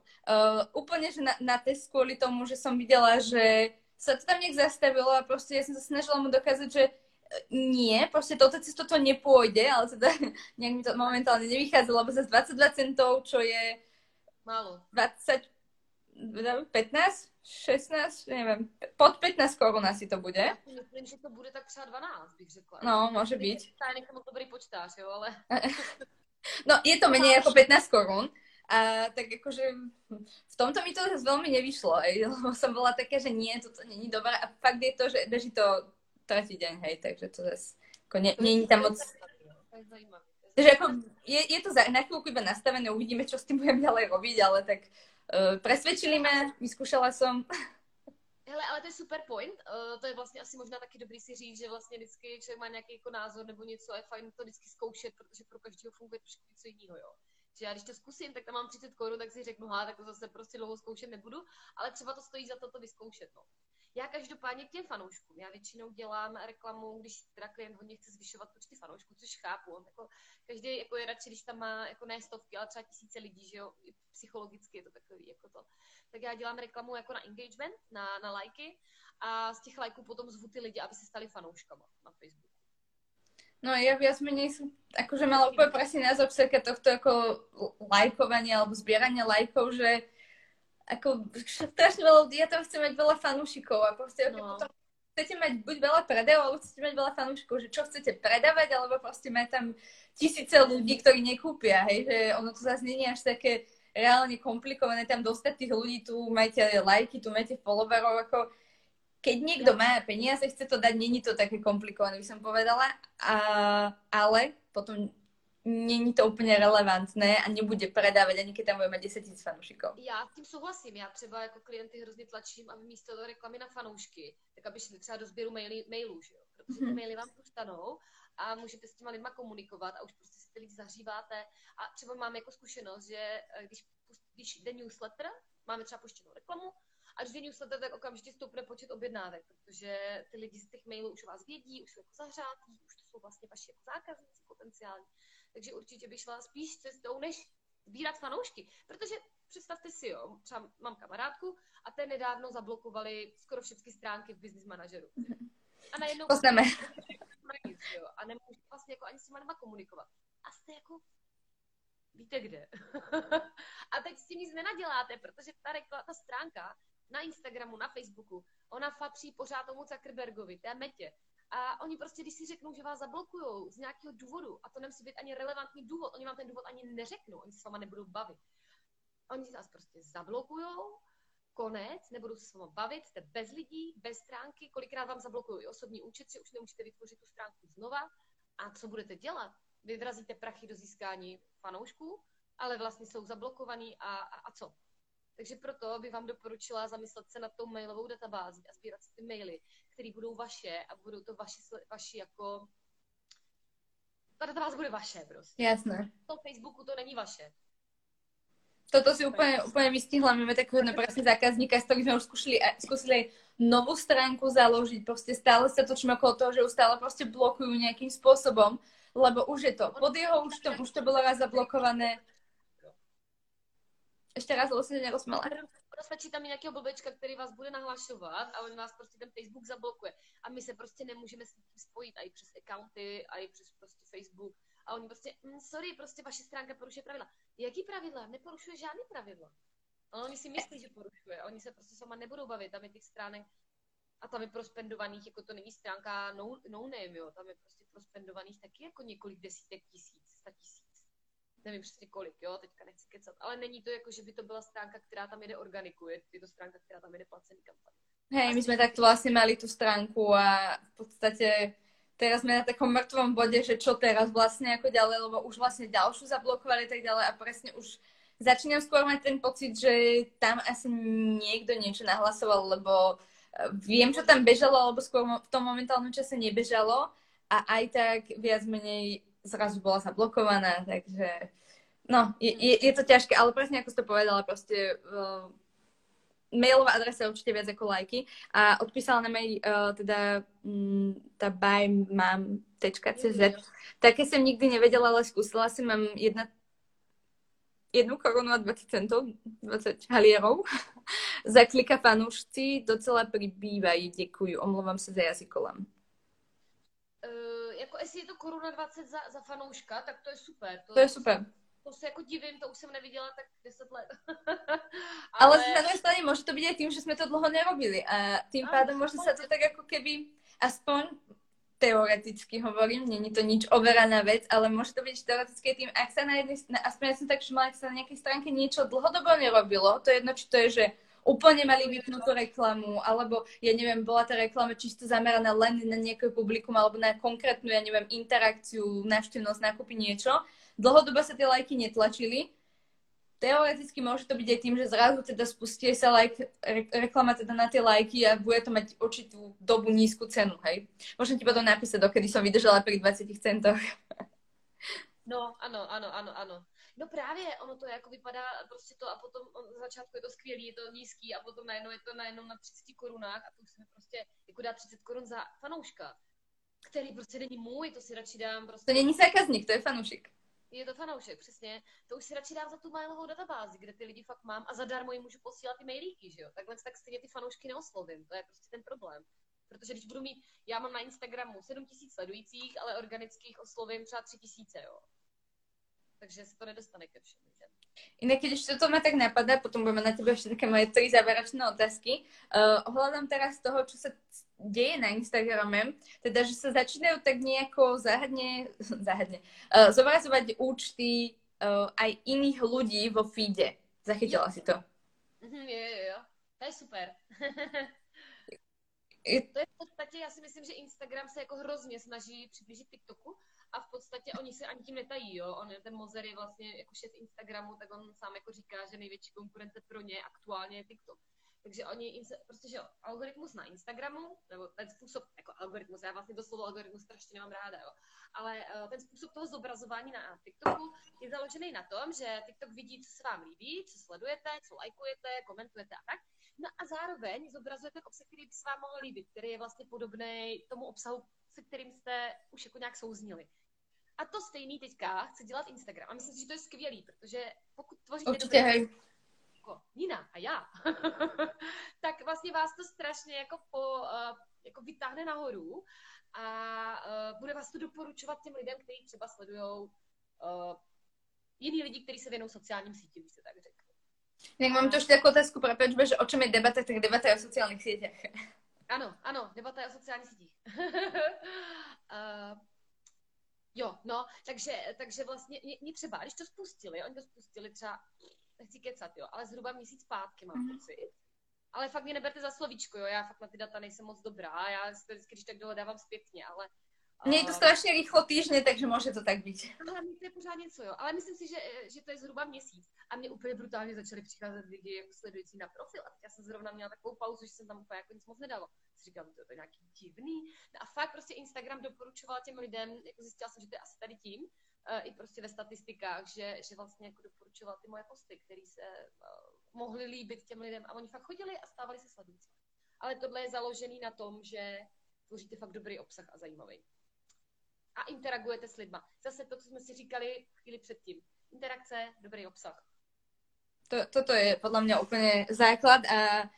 Úplne, že na test kvôli tomu, že som videla, že sa to tam nejak zastavilo a proste ja som sa snažila mu dokázať, že nie, proste touto cestou to nepôjde, ale teda nejak mi to momentálne nevychádza, lebo za 22 centov, čo je málo. 15, 16, neviem, pod 15 korun asi to bude. Myslím, že to bude tak třeba 12, bych řekla. No, môže byť. Ja nechám dobrý počítač, jo, ale... No, je to menej ako 15 korun. A tak akože v tomto mi to veľmi nevyšlo, lebo som bola taká, že nie, toto není dobré. A fakt je to, že beží to tretí deň, hej, takže to zase není tam moc... To je zaujímavé. Takže ako je to na chvíľku iba nastavené, uvidíme, čo s tým budem ďalej robiť, ale tak presvedčili mě, vyzkoušela jsem. Hele, ale to je super point, to je vlastně asi možná taky dobrý si říct, že vlastně vždycky člověk má nějaký jako názor nebo něco a je fajn to vždycky zkoušet, protože pro každého funguje trošku něco jiného, jo. Že já když to zkusím, tak tam mám 30 korun, tak si řeknu, tak to zase prostě dlouho zkoušet nebudu, ale třeba to stojí za to vyzkoušet, no. Já každopádně k těm fanouškům, já většinou dělám reklamu, když teda klient hodně chce zvyšovat počty fanoušků, což chápu, on jako, každý jako je radši, když tam má jako ne stovky, ale třeba tisíce lidí, že jo, i psychologicky je to takový jako to. Tak já dělám reklamu jako na engagement, na lajky a z těch lajků potom zvu ty lidi, aby se stali fanouškama na Facebooku. No ja viac menej som akože mala úplne presný názor vsaka tohto ako lajkovanie alebo zbieranie lajkov, že ako strašne veľa ľudí, ja tam chcem mať veľa fanúšikov a proste no. Potom chcete mať buď veľa predajov, alebo chcete mať veľa fanúšikov, že čo chcete predávať, alebo proste mať tam tisíce ľudí, ktorí nekúpia, hej, že ono to zase nie je až také reálne komplikované tam dostať tých ľudí, tu máte lajky, tu máte followerov, ako keď niekto má peniaze, chce to dať, není to také komplikované, by som povedala, ale potom není to úplně relevantné a nebude predávat ani když tam budeme 10 000 fanoušků. Já s tím souhlasím. Já třeba jako klienty hrozně tlačím, aby místo do reklamy na fanoušky, tak aby šli třeba do sběru mailů, že jo? Protože ty maily vám dostanou a můžete s těma lidma komunikovat a už prostě si ty lidi zahříváte. A třeba máme jako zkušenost, že když jde newsletter, máme třeba puštěnou reklamu, a když jde newsletter, tak okamžitě stoupne počet objednávek, protože ty lidi z těch mailů už o vás vědí, už jsou jako zahřátí, už to jsou vlastně vaši jako zákazníci potenciální. Takže určitě bych šla spíš cestou, než sbírat fanoušky. Protože představte si, jo, třeba mám kamarádku a té nedávno zablokovali skoro všechny stránky v business manažeru. A najednou... Poznáme. A nemůžu vlastně jako ani s těma lidma komunikovat. A jste jako... Víte kde. A teď s tím nic nenaděláte, protože ta stránka na Instagramu, na Facebooku, ona patří pořád tomu Zuckerbergovi, té metě. A oni prostě, když si řeknou, že vás zablokujou z nějakého důvodu, a to nemusí být ani relevantní důvod, oni vám ten důvod ani neřeknou, oni se s váma nebudou bavit. Oni vás prostě zablokujou, konec, nebudou se s váma bavit, jste bez lidí, bez stránky, kolikrát vám zablokují osobní účet, že už nemůžete vytvořit tu stránku znova. A co budete dělat? Vy vrazíte prachy do získání fanoušků, ale vlastně jsou zablokovaní a co? Takže proto bych vám doporučila zamyslet se nad tou mailovou databází a sbírat si ty maily, které budou vaše a budou to vaši jako... Ta databáze bude vaše prostě. Jasné. V tom Facebooku to není vaše. Toto si úplně vystihla. Máme takového neprosně zákazníka, z toho jsme už zkusili novou stránku založit. Prostě stále se točíme okolo toho, že už stále prostě blokují nějakým způsobem, lebo už je to pod jeho účtem, už to bylo raz zablokované. Ještě raz vlastně nerozmala. Rozpačí tam nějakého blbečka, který vás bude nahlašovat a on vás prostě ten Facebook zablokuje. A my se prostě nemůžeme s tím spojit, i přes accounty, i přes prostě Facebook. A oni prostě, sorry, prostě vaše stránka porušuje pravidla. Jaký pravidla? Neporušuje žádný pravidla. Ale oni si myslí, že porušuje. Oni se prostě sama nebudou bavit. Tam je těch stránek a tam je prospendovaných, jako to není stránka no name, jo. Tam je prostě prospendovaných taky jako několik desítek tisíc, 100 000. Nevím přesně kolik, jo, teďka nechci kecat, ale není to jako, že by to byla stránka, která tam jede organiku, je to stránka, která tam jede placený kampaň. Hej, my jsme takto vlastně mali tu stránku a v podstatě teraz jsme na takom mrtvom bodě, že čo teraz vlastně jako ďalej, lebo už vlastně další zablokovali tak ďalej a presne už začínám skôr mať ten pocit, že tam asi někdo něco nahlasoval, lebo viem, čo tam bežalo, alebo skôr v tom momentálnom čase nebežalo a aj tak viac menej zrazu bola zablokovaná, takže no, je to ťažké, ale presne ako si to povedala, proste mailová adresa je určite viac ako lajky a odpísala nám aj tá buymam.cz také som nikdy nevedela, ale skúsila som, mám 1 korunu a 20 centov, 20 halierov za klika fanúšci docela pribývajú, ďakujú, omluvám sa za jazykolám. jako jestli je to koruna 20 za fanouška, tak to je super. To je super. To se jako divím, to už jsem neviděla tak 10 let. Ale z jednej strany môže to byť aj tým, že sme to dlho nerobili a tým pádom môže sa to tak ako keby, aspoň teoreticky hovorím, není to nič overaná vec, ale môže to byť teoretické tým, ak sa na jednej, aspoň ja som tak všimla, ak sa na nejakej stránke niečo dlhodobo nerobilo, to je jedno, či to je, že úplne mali vypnutú reklamu, alebo, ja neviem, bola tá reklama čisto zameraná len na nejaké publikum, alebo na konkrétnu, ja neviem, interakciu, návštevnosť, nákupy, niečo. Dlhodobo sa tie lajky netlačili. Teoreticky môže to byť aj tým, že zrazu teda spustí sa reklama teda na tie lajky a bude to mať určitú dobu nízku cenu, hej. Môžem ti potom napísať, dokedy som vydržala pri 20 centoch. No, ano. No právě, ono to jako vypadá prostě to a potom na začátku je to skvělý, je to nízký a potom najednou je to najednou na 30 korunách a to už se mi prostě jako dá 30 korun za fanouška, který prostě není můj, to si radši dám prostě... To není zákazník, to je fanoušek. Je to fanoušek, přesně. To už si radši dám za tu mailovou databázi, kde ty lidi fakt mám a zadarmo jim můžu posílat ty mailíky, že jo? Takhle tak stejně ty fanoušky neoslovím, to je prostě ten problém. Protože když budu mít, já mám na Instagramu 7 000 sledujících, ale organických oslovím třeba 3 000, jo. Takže sa to nedostane ke všem. Inak, keď ešte toto ma tak napadá, potom budeme na tebe ešte také moje 3 záverečné otázky. Ohľadom teraz toho, čo sa deje na Instagrame, teda, že sa začínajú tak nejako záhadne zobrazovať účty aj iných ľudí vo feede. Zachytila si to? Jo. To je super. To je v podstatě, já si myslím, že Instagram se jako hrozně snaží přiblížit TikToku a v podstatě oni se ani tím netají, jo. On, ten Mozer je vlastně jako šéf Instagramu, tak on sám jako říká, že největší konkurence pro ně aktuálně je TikTok. Takže oni, prostě, že jo, algoritmus na Instagramu, nebo ten způsob, jako algoritmus, já vlastně to slovo algoritmus strašně nemám ráda, jo. Ale ten způsob toho zobrazování na TikToku je založený na tom, že TikTok vidí, co se vám líbí, co sledujete, co lajkujete, komentujete a tak. No a zároveň zobrazuje ten obsah, který by se vám mohl líbit, který je vlastně podobný tomu obsahu, se kterým jste už jako nějak souznili. A to stejný teďka chce dělat Instagram. A myslím si, že to je skvělý, protože pokud tvoříte... Určitě, jako Nina a já, tak vlastně vás to strašně jako vytáhne nahoru a bude vás to doporučovat těm lidem, kteří třeba sledujou jiný lidi, kteří se věnují sociálním sítím, když se tak řekne. Tak mám tu ešte takú otázku, prepáčme, že o čom je debata, tak debata je o sociálnych sieťach. Áno, debata je o sociálnych sítích. Takže vlastně mě třeba, když to spustili, oni to spustili třeba, nechci kecat, jo, ale zhruba měsíc zpátky mám pocit. Ale fakt mě neberte za slovíčko, jo, já fakt na ty data nejsem moc dobrá, já si to vždycky, když tak dohledávám zpětně, ale... Mně je to strašně rychlo týždně, takže může to tak být. Ale mi to je pořád něco, jo. Ale myslím si, že to je zhruba měsíc. A mě úplně brutálně začaly přicházet lidi jako sledující na profil. A já jsem zrovna měla takovou pauzu, že jsem tam úplně jako nic moc nedala. Říkám, to je nějaký divný. No a fakt prostě Instagram doporučoval těm lidem, jako zjistila jsem, že to je asi tady tím, i prostě ve statistikách, že vlastně jako doporučoval ty moje posty, které se mohly líbit těm lidem. A oni fakt chodili a stávali se sledující. Ale tohle je založený na tom, že tvoříte fakt dobrý obsah a zajímavý. A interagujete s lidma. Zase to, co jsme si říkali chvíli předtím. Interakce, dobrý obsah. Toto je podľa mňa úplne základ a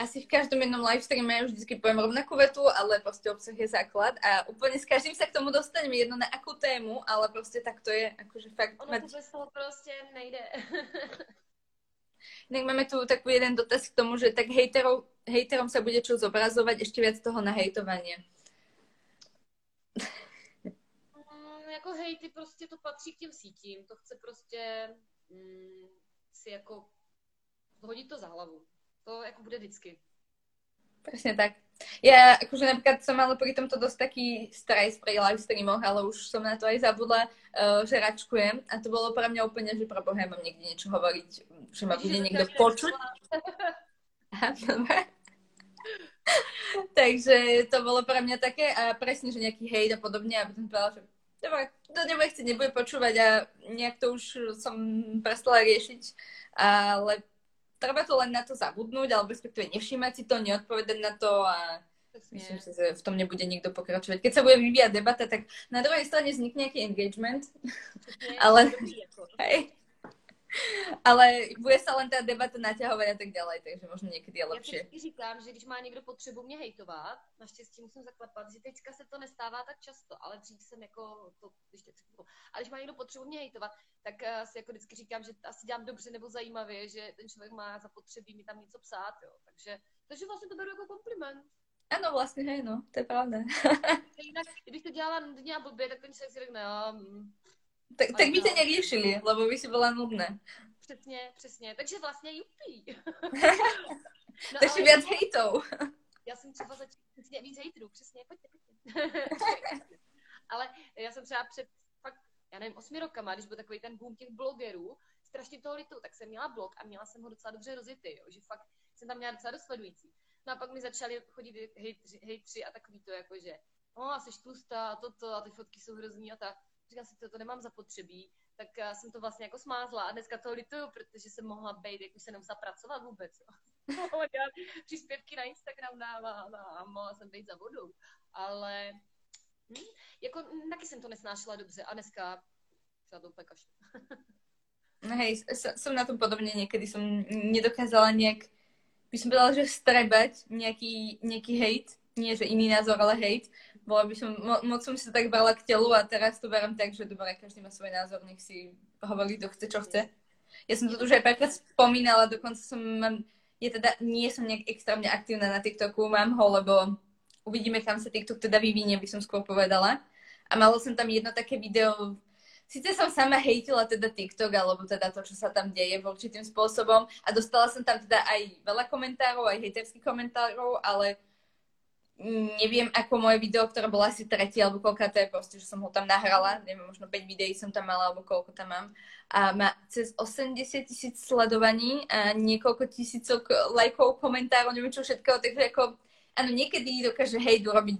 asi v každom jednom livestreame vždycky poviem rovnakú vetu, ale proste obsah je základ a úplne s každým sa k tomu dostaneme, jedno na akú tému, ale proste tak to je akože fakt... Ono to bez toho proste nejde. Inak máme tu takú jeden dotaz k tomu, že tak hejterom sa bude čo zobrazovať, ešte viac toho na hejtovanie. Jako hejty prostě to patří k těm sítím, to chce prostě si jako hodit to za hlavu. To jako bude vždycky. Presne tak. Ja akože napríklad som mala pri tomto dosť taký stres pri live streamoch, ale už som na to aj zabudla, že račkujem a to bolo pre mňa úplne, že pro boha mám niekde niečo hovoriť, že ma bude niekto počuť. Takže to bolo pre mňa také a presne, že nejaký hejt a podobne a potom povedala, že dobre, to nebude chcieť, nebude počúvať a nejak to už som prestala riešiť, ale treba to len na to zabudnúť, alebo respektíve nevšímať si to, neodpovedať na to a myslím si, že v tom nebude nikto pokračovať. Keď sa bude vyvíjať debata, tak na druhej strane vznikne nejaký engagement, ale... Ale bude sa len tá debata naťahovať a tak ďalej, takže možno niekedy je lepšie. Ja vždycky říkám, že když má někdo potřebu mě hejtovat, naštěstí musím zaklepat, že teďka se to nestává tak často, ale dřív jsem jako to, ale když má někdo potřebu mě hejtovat, tak si jako vždycky říkám, že asi dělám dobře nebo zajímavě, že ten člověk má zapotřebí mi tam něco psát, jo. Takže vlastně to beru jako kompliment. Ano, vlastně, hej, no, to je pravda. Jinak, kdybych to dělala nudně a blbě, tak ten člověk si řekne, tak by tě někdy šili, lebo by si byla nudná. Přesně, přesně. Takže vlastně jupí. No, takže víc hejtou. Já jsem třeba začít víc hejtů, přesně, pojďte. Ale já jsem třeba před fakt, já nevím, 8 rokama, když byl takový ten boom těch blogerů, strašně toho litu, tak jsem měla blog a měla jsem ho docela dobře rozjetý, jo, že fakt jsem tam měla docela dost sledující. No a pak mi začali chodit hejtři a takový to jako, že a jsi tlustá a toto a ty fotky jsou hrozný a tak. Říkám si, toto nemám zapotřebí, tak jsem to vlastně jako smázla a dneska toho lituju, protože jsem mohla být, jak už jsem nemusela pracovat vůbec. Mohla dělat příspěvky na Instagram dávám a mohla jsem být za vodou, ale jako taky jsem to nesnášela dobře a dneska třeba to úplně kašlu. Hej, jsem na tom podobně někdy, jsem nedokázala nějak, by som povedala, že strebať nejaký hejt, nie že iný názor, ale hejt. Bola by som, moc som sa tak brala k telu a teraz to berem tak, že dobré, každý má svoj názor, nech si hovorí, kto chce, čo chce. Ja som to už aj párkrát spomínala, dokonca nie som nejak extrémne aktívna na TikToku, mám ho, lebo uvidíme, kam sa TikTok teda vyvinie, by som skôr povedala. A malo som tam jedno také video, sice som sama hejtila teda TikTok, alebo teda to, čo sa tam deje určitým spôsobom a dostala som tam teda aj veľa komentárov, aj hejterských komentárov, ale neviem, ako moje video, ktoré bolo asi tretie, alebo koľko to je proste, že som ho tam nahrala, neviem, možno 5 videí som tam mala, alebo koľko tam mám. A má cez 80 000 sledovaní a niekoľko tisícok lajkov, komentárov, neviem čo všetkého, takže ako, áno, niekedy dokáže hejdu robiť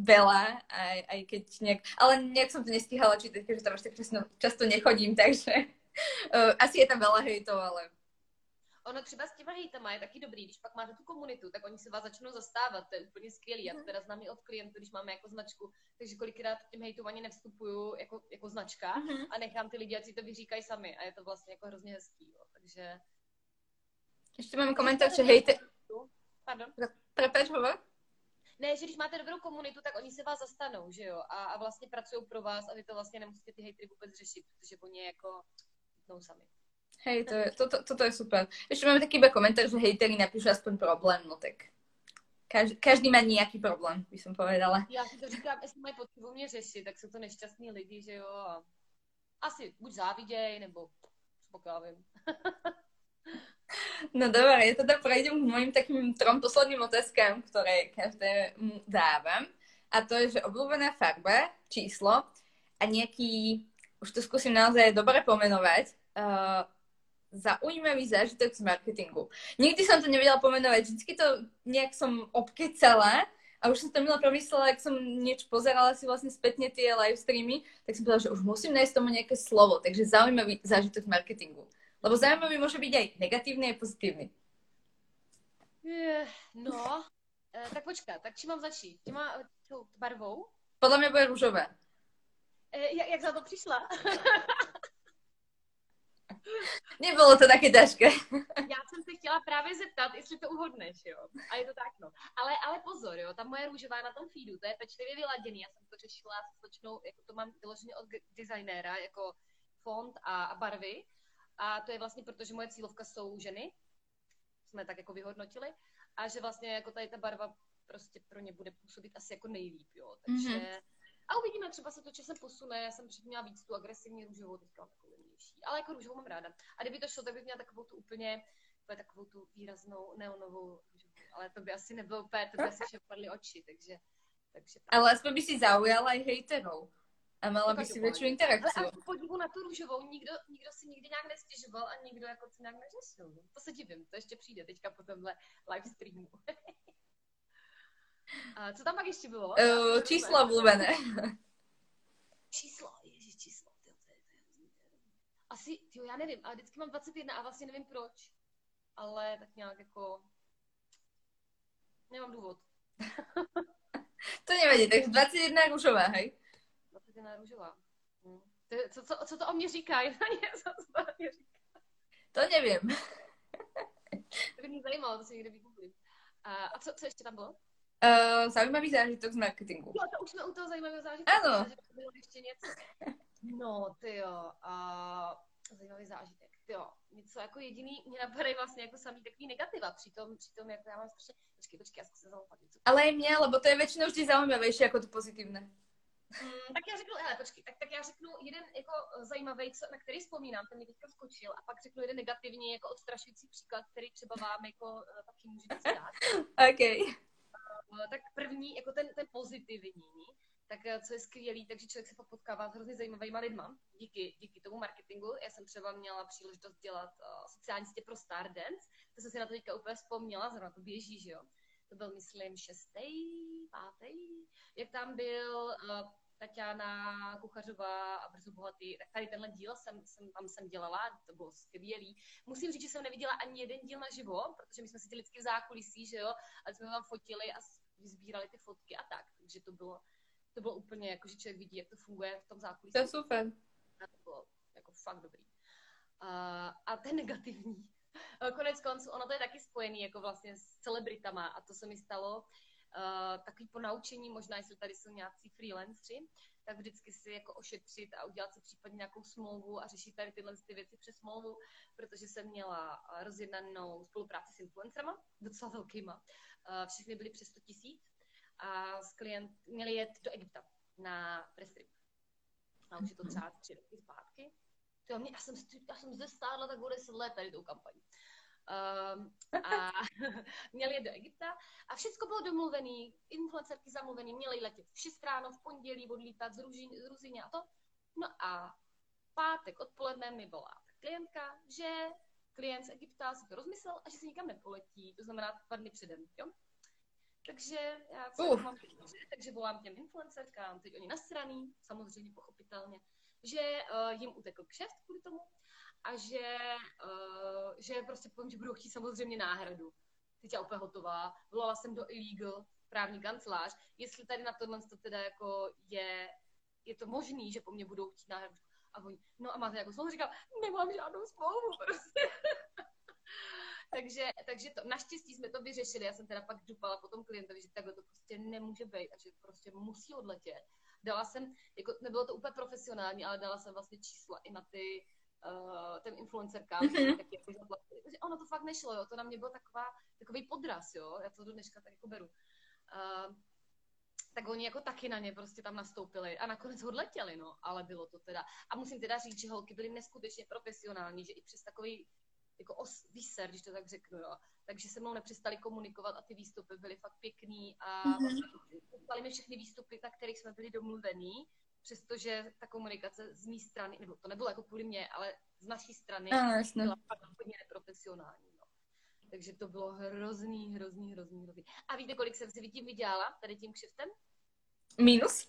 veľa, aj keď nejak, ale nejak som to nestihala čítať, keďže tam až tak často nechodím, takže asi je tam veľa hejtov, ale... Ono třeba s těma hejtama je taky dobrý, když pak máte tu komunitu, tak oni se vás začnou zastávat, to je úplně skvělý. Já to teda znám i od klientů, když máme jako značku, takže kolikrát těm hejtům ani nevstupuju jako značka a nechám ty lidi, ať si to vyříkají sami a je to vlastně jako hrozně hezký, jo. Takže... Ještě mám komentář, že hejty... Pardon? Prepač, hovor? Ne, že když máte dobrou komunitu, tak oni se vás zastanou, že jo, a vlastně pracují pro vás a vy to vlastně nemusíte ty hejtry vůbec řešit, protože oni jako jednou sami. Hej, toto je super. Ešte máme taký iba komentár, že hejteri napíšu aspoň problém, no tak každý má nejaký problém, by som povedala. Ja si to říkám, jestli mají potřebu mě řešit, tak sú to nešťastní lidi, že jo, a asi buď záviděj, nebo spokávim. No dobré, ja teda prejdem k mojim takým 3 posledným otázkám, ktoré každému dávam. A to je, že obľúbená farba, číslo a nejaký, už to skúsim naozaj dobre pomenovať, zaujímavý zážitok z marketingu. Nikdy som to nevedela pomenovať, vždycky to nejak som obkecala a už som to milo promyslela, ak som niečo pozerala si vlastne spätne tie live streamy, tak som povedala, že už musím nájsť tomu nejaké slovo, takže zaujímavý zážitok z marketingu. Lebo zaujímavý môže byť aj negatívny, aj pozitívny. No, tak počká, tak či mám začít? Ty má tou barvou? Podľa mňa bude ružové. Jak za to prišla? Nebylo to taky těžké. Já jsem se chtěla právě zeptat, jestli to uhodneš, jo. A je to tak, no. Ale pozor, jo, ta moje růžová na tom feedu, to je pečlivě vyladěný. Já jsem to řešila společnou, jako to mám vyloženě od designéra, jako fond a barvy. A to je vlastně proto, že moje cílovka jsou ženy. Jsme tak jako vyhodnotili. A že vlastně jako tady ta barva prostě pro ně bude působit asi jako nejlíp, jo. Takže... A uvidíme, třeba se to časem posune, já jsem předtím měla víc tu agresivní růžovou, teďka mám takovou jemnější, ale jako růžovou mám ráda. A kdyby to šlo, tak bych měla takovou tu úplně, takovou tu výraznou neonovou růžovou, ale to by asi nebylo úplně, to by asi šepadly oči, takže tak. Ale aspoň by si zaujala i hejterou a mala by si větší interakci. Ale až podivu na tu růžovou, nikdo si nikdy nějak nestěžoval a nikdo jako si nějak neřešil. To se divím, to ještě přijde teďka po tomhle live streamu. A co tam pak ještě bylo? Číslo vlubené. Číslo, ježiš, číslo. Asi, jo, já nevím, ale vždycky mám 21 a vlastně nevím proč. Ale tak nějak jako... Nemám důvod. To nevadí, takže 21 růžová, hej? 21 růžová. Co to o mě říká? To nevím. To by mě zajímalo, to si někde vygooglím. A co ještě tam bylo? Zajímavý zážitok z marketingu. No, to už jsme u toho zajímavého zážitku. Ano. To bylo ještě něco. No, tyjo. Zajímavý zážitek. Tyjo, něco jako jediný, mě napadají vlastně jako samý takový negativa. Přitom jako já mám strašně... Počkej, já zkusím zaopat něco. Ale i mě, lebo to je většinou vždy zajímavější jako to pozitivné. Tak já řeknu, hele, počkej, tak já řeknu jeden jako zajímavý, na který vzpomínám, ten mi teďka skočil, a pak řeknu jeden negativní, jako odstrašující příklad, který třeba vám jako taky může dát. Okay. Tak první, jako ten pozitivní, tak co je skvělý, takže člověk se potkává s hrozně zajímavýma lidma, díky tomu marketingu. Já jsem třeba měla příležitost dělat sociální sítě pro Stardance, to jsem si na to teďka úplně vzpomněla, zrovna to běží, že jo. To byl, myslím, 6., 5. Jak tam byl Taťána Kuchařová a Brzobohatý, tak tady tenhle díl jsem dělala, to bylo skvělý. Musím říct, že jsem neviděla ani jeden díl naživo, protože my jsme seděli vždycky v zákulisí, že jo, a jsme tam fotili a sbírali ty fotky a tak, takže to bylo úplně jako, že člověk vidí, jak to funguje v tom zákulisí. To je super. A to bylo jako fakt dobrý. A ten negativní. Konec konců, ono to je taky spojený jako vlastně s celebritama a to se mi stalo takový ponaučení, možná jestli tady jsou nějací freelanceri, tak vždycky si jako ošetřit a udělat si případně nějakou smlouvu a řešit tady tyhle ty věci přes smlouvu, protože jsem měla rozjednanou spolupráci s influencerama, docela velkýma. Všichni byli přes 100 000 a s klient měli jet do Egypta na press trip. A už je to třeba 3 roky zpátky. Já jsem zde stárla tak bude 10 let tady tou kampaní. A měli jet do Egypta a všechno bylo domluvené, influencerky zamluvené, měli letět v 6 ráno, v pondělí odlítat z Ruzyně a to. No a pátek odpoledne mi volá klientka, že klient z Egypta si to rozmyslel a že se nikam nepoletí, to znamená 2 dny předem, jo? Takže já mám dobře, takže volám těm influencerkám, teď oni nasraný, samozřejmě pochopitelně, že jim utekl kšeft kvůli tomu a že prostě povím, že budou chtít samozřejmě náhradu. Teď já úplně hotová, volala jsem do Illegal, právní kancelář, jestli tady na tohle to teda jako je to možný, že po mně budou chtít náhradu. A oni, no a máte nějakou smlouvu? Říkám, nemám žádnou smlouvu prostě. takže to, naštěstí jsme to vyřešili, já jsem teda pak dupala potom klientovi, že takhle to prostě nemůže být a že prostě musí odletět. Dala jsem, jako nebylo to úplně profesionální, ale dala jsem vlastně čísla i na ty ten influencerkám, taky jako zaplatili. Takže ono to fakt nešlo, jo, to na mě byl takový podraz, jo, já to do dneška tak jako beru. Tak oni jako taky na ně prostě tam nastoupili a nakonec odletěli, no, ale bylo to teda. A musím teda říct, že holky byly neskutečně profesionální, že i přes takový jako výser, když to tak řeknu, jo. Takže se mnou nepřestali komunikovat a ty výstupy byly fakt pěkný a dostali mi všechny výstupy, na kterých jsme byli domluvení, přestože ta komunikace z mý strany, nebo to nebylo jako kvůli mě, ale z naší strany byla fakt hodně neprofesionální. No. Takže to bylo hrozný. A víte, kolik jsem si tím vydělala, tady tím kšeftem? Minus?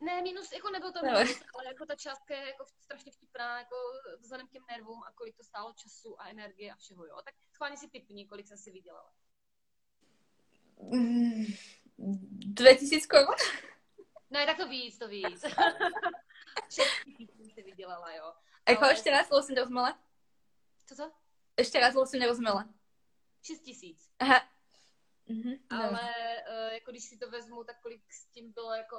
Ne, minus, jako nebyl to minus, ale jako ta částka je jako strašně vtipná, jako vzhledem k těm nervům a kolik to stálo času a energie a všeho, jo. Tak schválně si tipni, kolik jsem si vydělala. 2000 korun? Ne, tak to víc. 6000 jsem si vydělala, jo. Jako ještě raz, lebo jsem nerozumela? Co? Ještě raz, lebo jsem nerozumela. 6000. Aha. Ale jako když si to vezmu, tak kolik s tím bylo jako...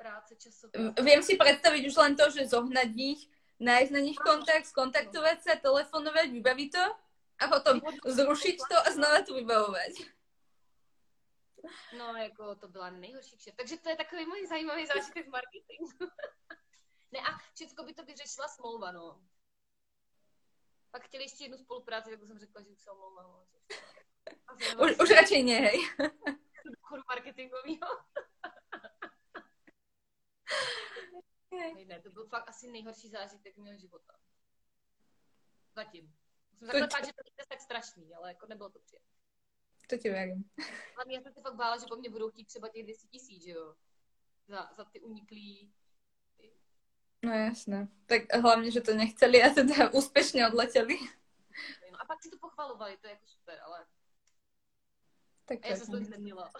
práce časové. Viem si predstaviť už len to, že zohnať ich, nájsť na nich kontakt, skontaktovať sa, telefonovať, vybaviť to a potom zrušiť to a znova to vybavovať. No, jako to byla nejhorší vše. Takže to je takový můj zajímavý zážitek v marketingu. Ne, a všechno by to vyřešila smlouva, no. Pak chtěli ještě jednu spolupráci, tak jsem řekla, že už se omlouvám. Už radšej ne, hej. Důchodu marketingovýho. Ne, to byl fakt asi nejhorší zážitek mého života. Zatím. Musím zaklepat, že to je tak strašný, ale jako nebylo to příjemné. To ti věřím. Ale já jsem se fakt bála, že po mně budou chtít třeba těch 200 000, že jo? Za ty uniklý... No jasné. Tak hlavně, že to nechceli a teda úspěšně odletěli. No a pak si to pochvalovali, to je jako super, ale... Tak já jsem to už neměla.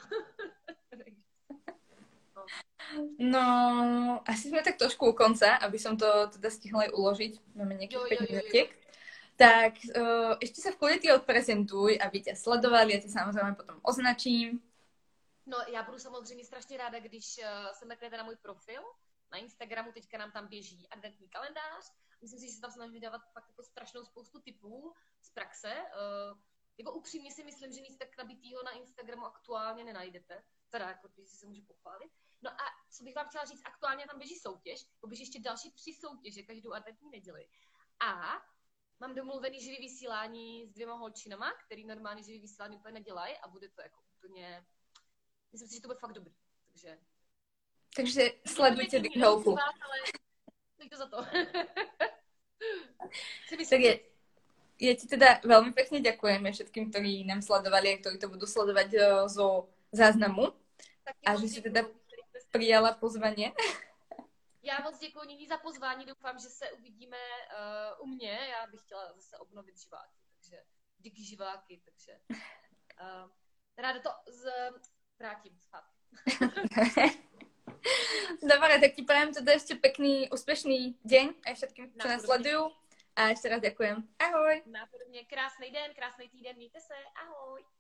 No, asi sme tak trošku u konca, aby som to teda stihla aj uložiť. Máme nejakých 5 minútiek. tak ešte sa v kľude ty odprezentuj, aby ťa sledovali, ja ťa samozrejme potom označím. No já budu samozřejmě strašně ráda, když se mrknete na můj profil, na Instagramu, teďka nám tam běží adventní kalendář. Myslím si, že se tam snažím dávat fakt jako strašnou spoustu tipů z praxe. Jako upřímně si myslím, že nic tak nabitýho na Instagramu aktuálně nenajdete. Teda, jako když se může pochválit. No a co bych vám chtěla říct, aktuálně tam běží soutěž, poběží ještě další 3 soutěže každou adventní neděli. A mám domluvený živý vysílání s 2 holčinama, který normálně živý vysílání úplně nedělají a bude to jako úplně. Myslím si, že to bude fakt dobrý, takže sledujte digiholku. Děkuji za to. Tak ja ti teda veľmi pekne ďakujeme všetkým, ktorí nám sledovali a ktorí to budú sledovať zo záznamu. A že si teda prijala pozvanie. Já moc děkuji nyní za pozvání, doufám, že se uvidíme u mě. Já bych chtěla zase obnovit živáky, takže díky živáky, takže ráda to vrátim zpátky. Dobre, tak ti prajem teda ešte pekný, úspešný deň aj všetkým, čo nás sledujú. A ešte raz ďakujem. Ahoj. Nápodobne. Krásny deň, krásny týden. Víte sa. Ahoj.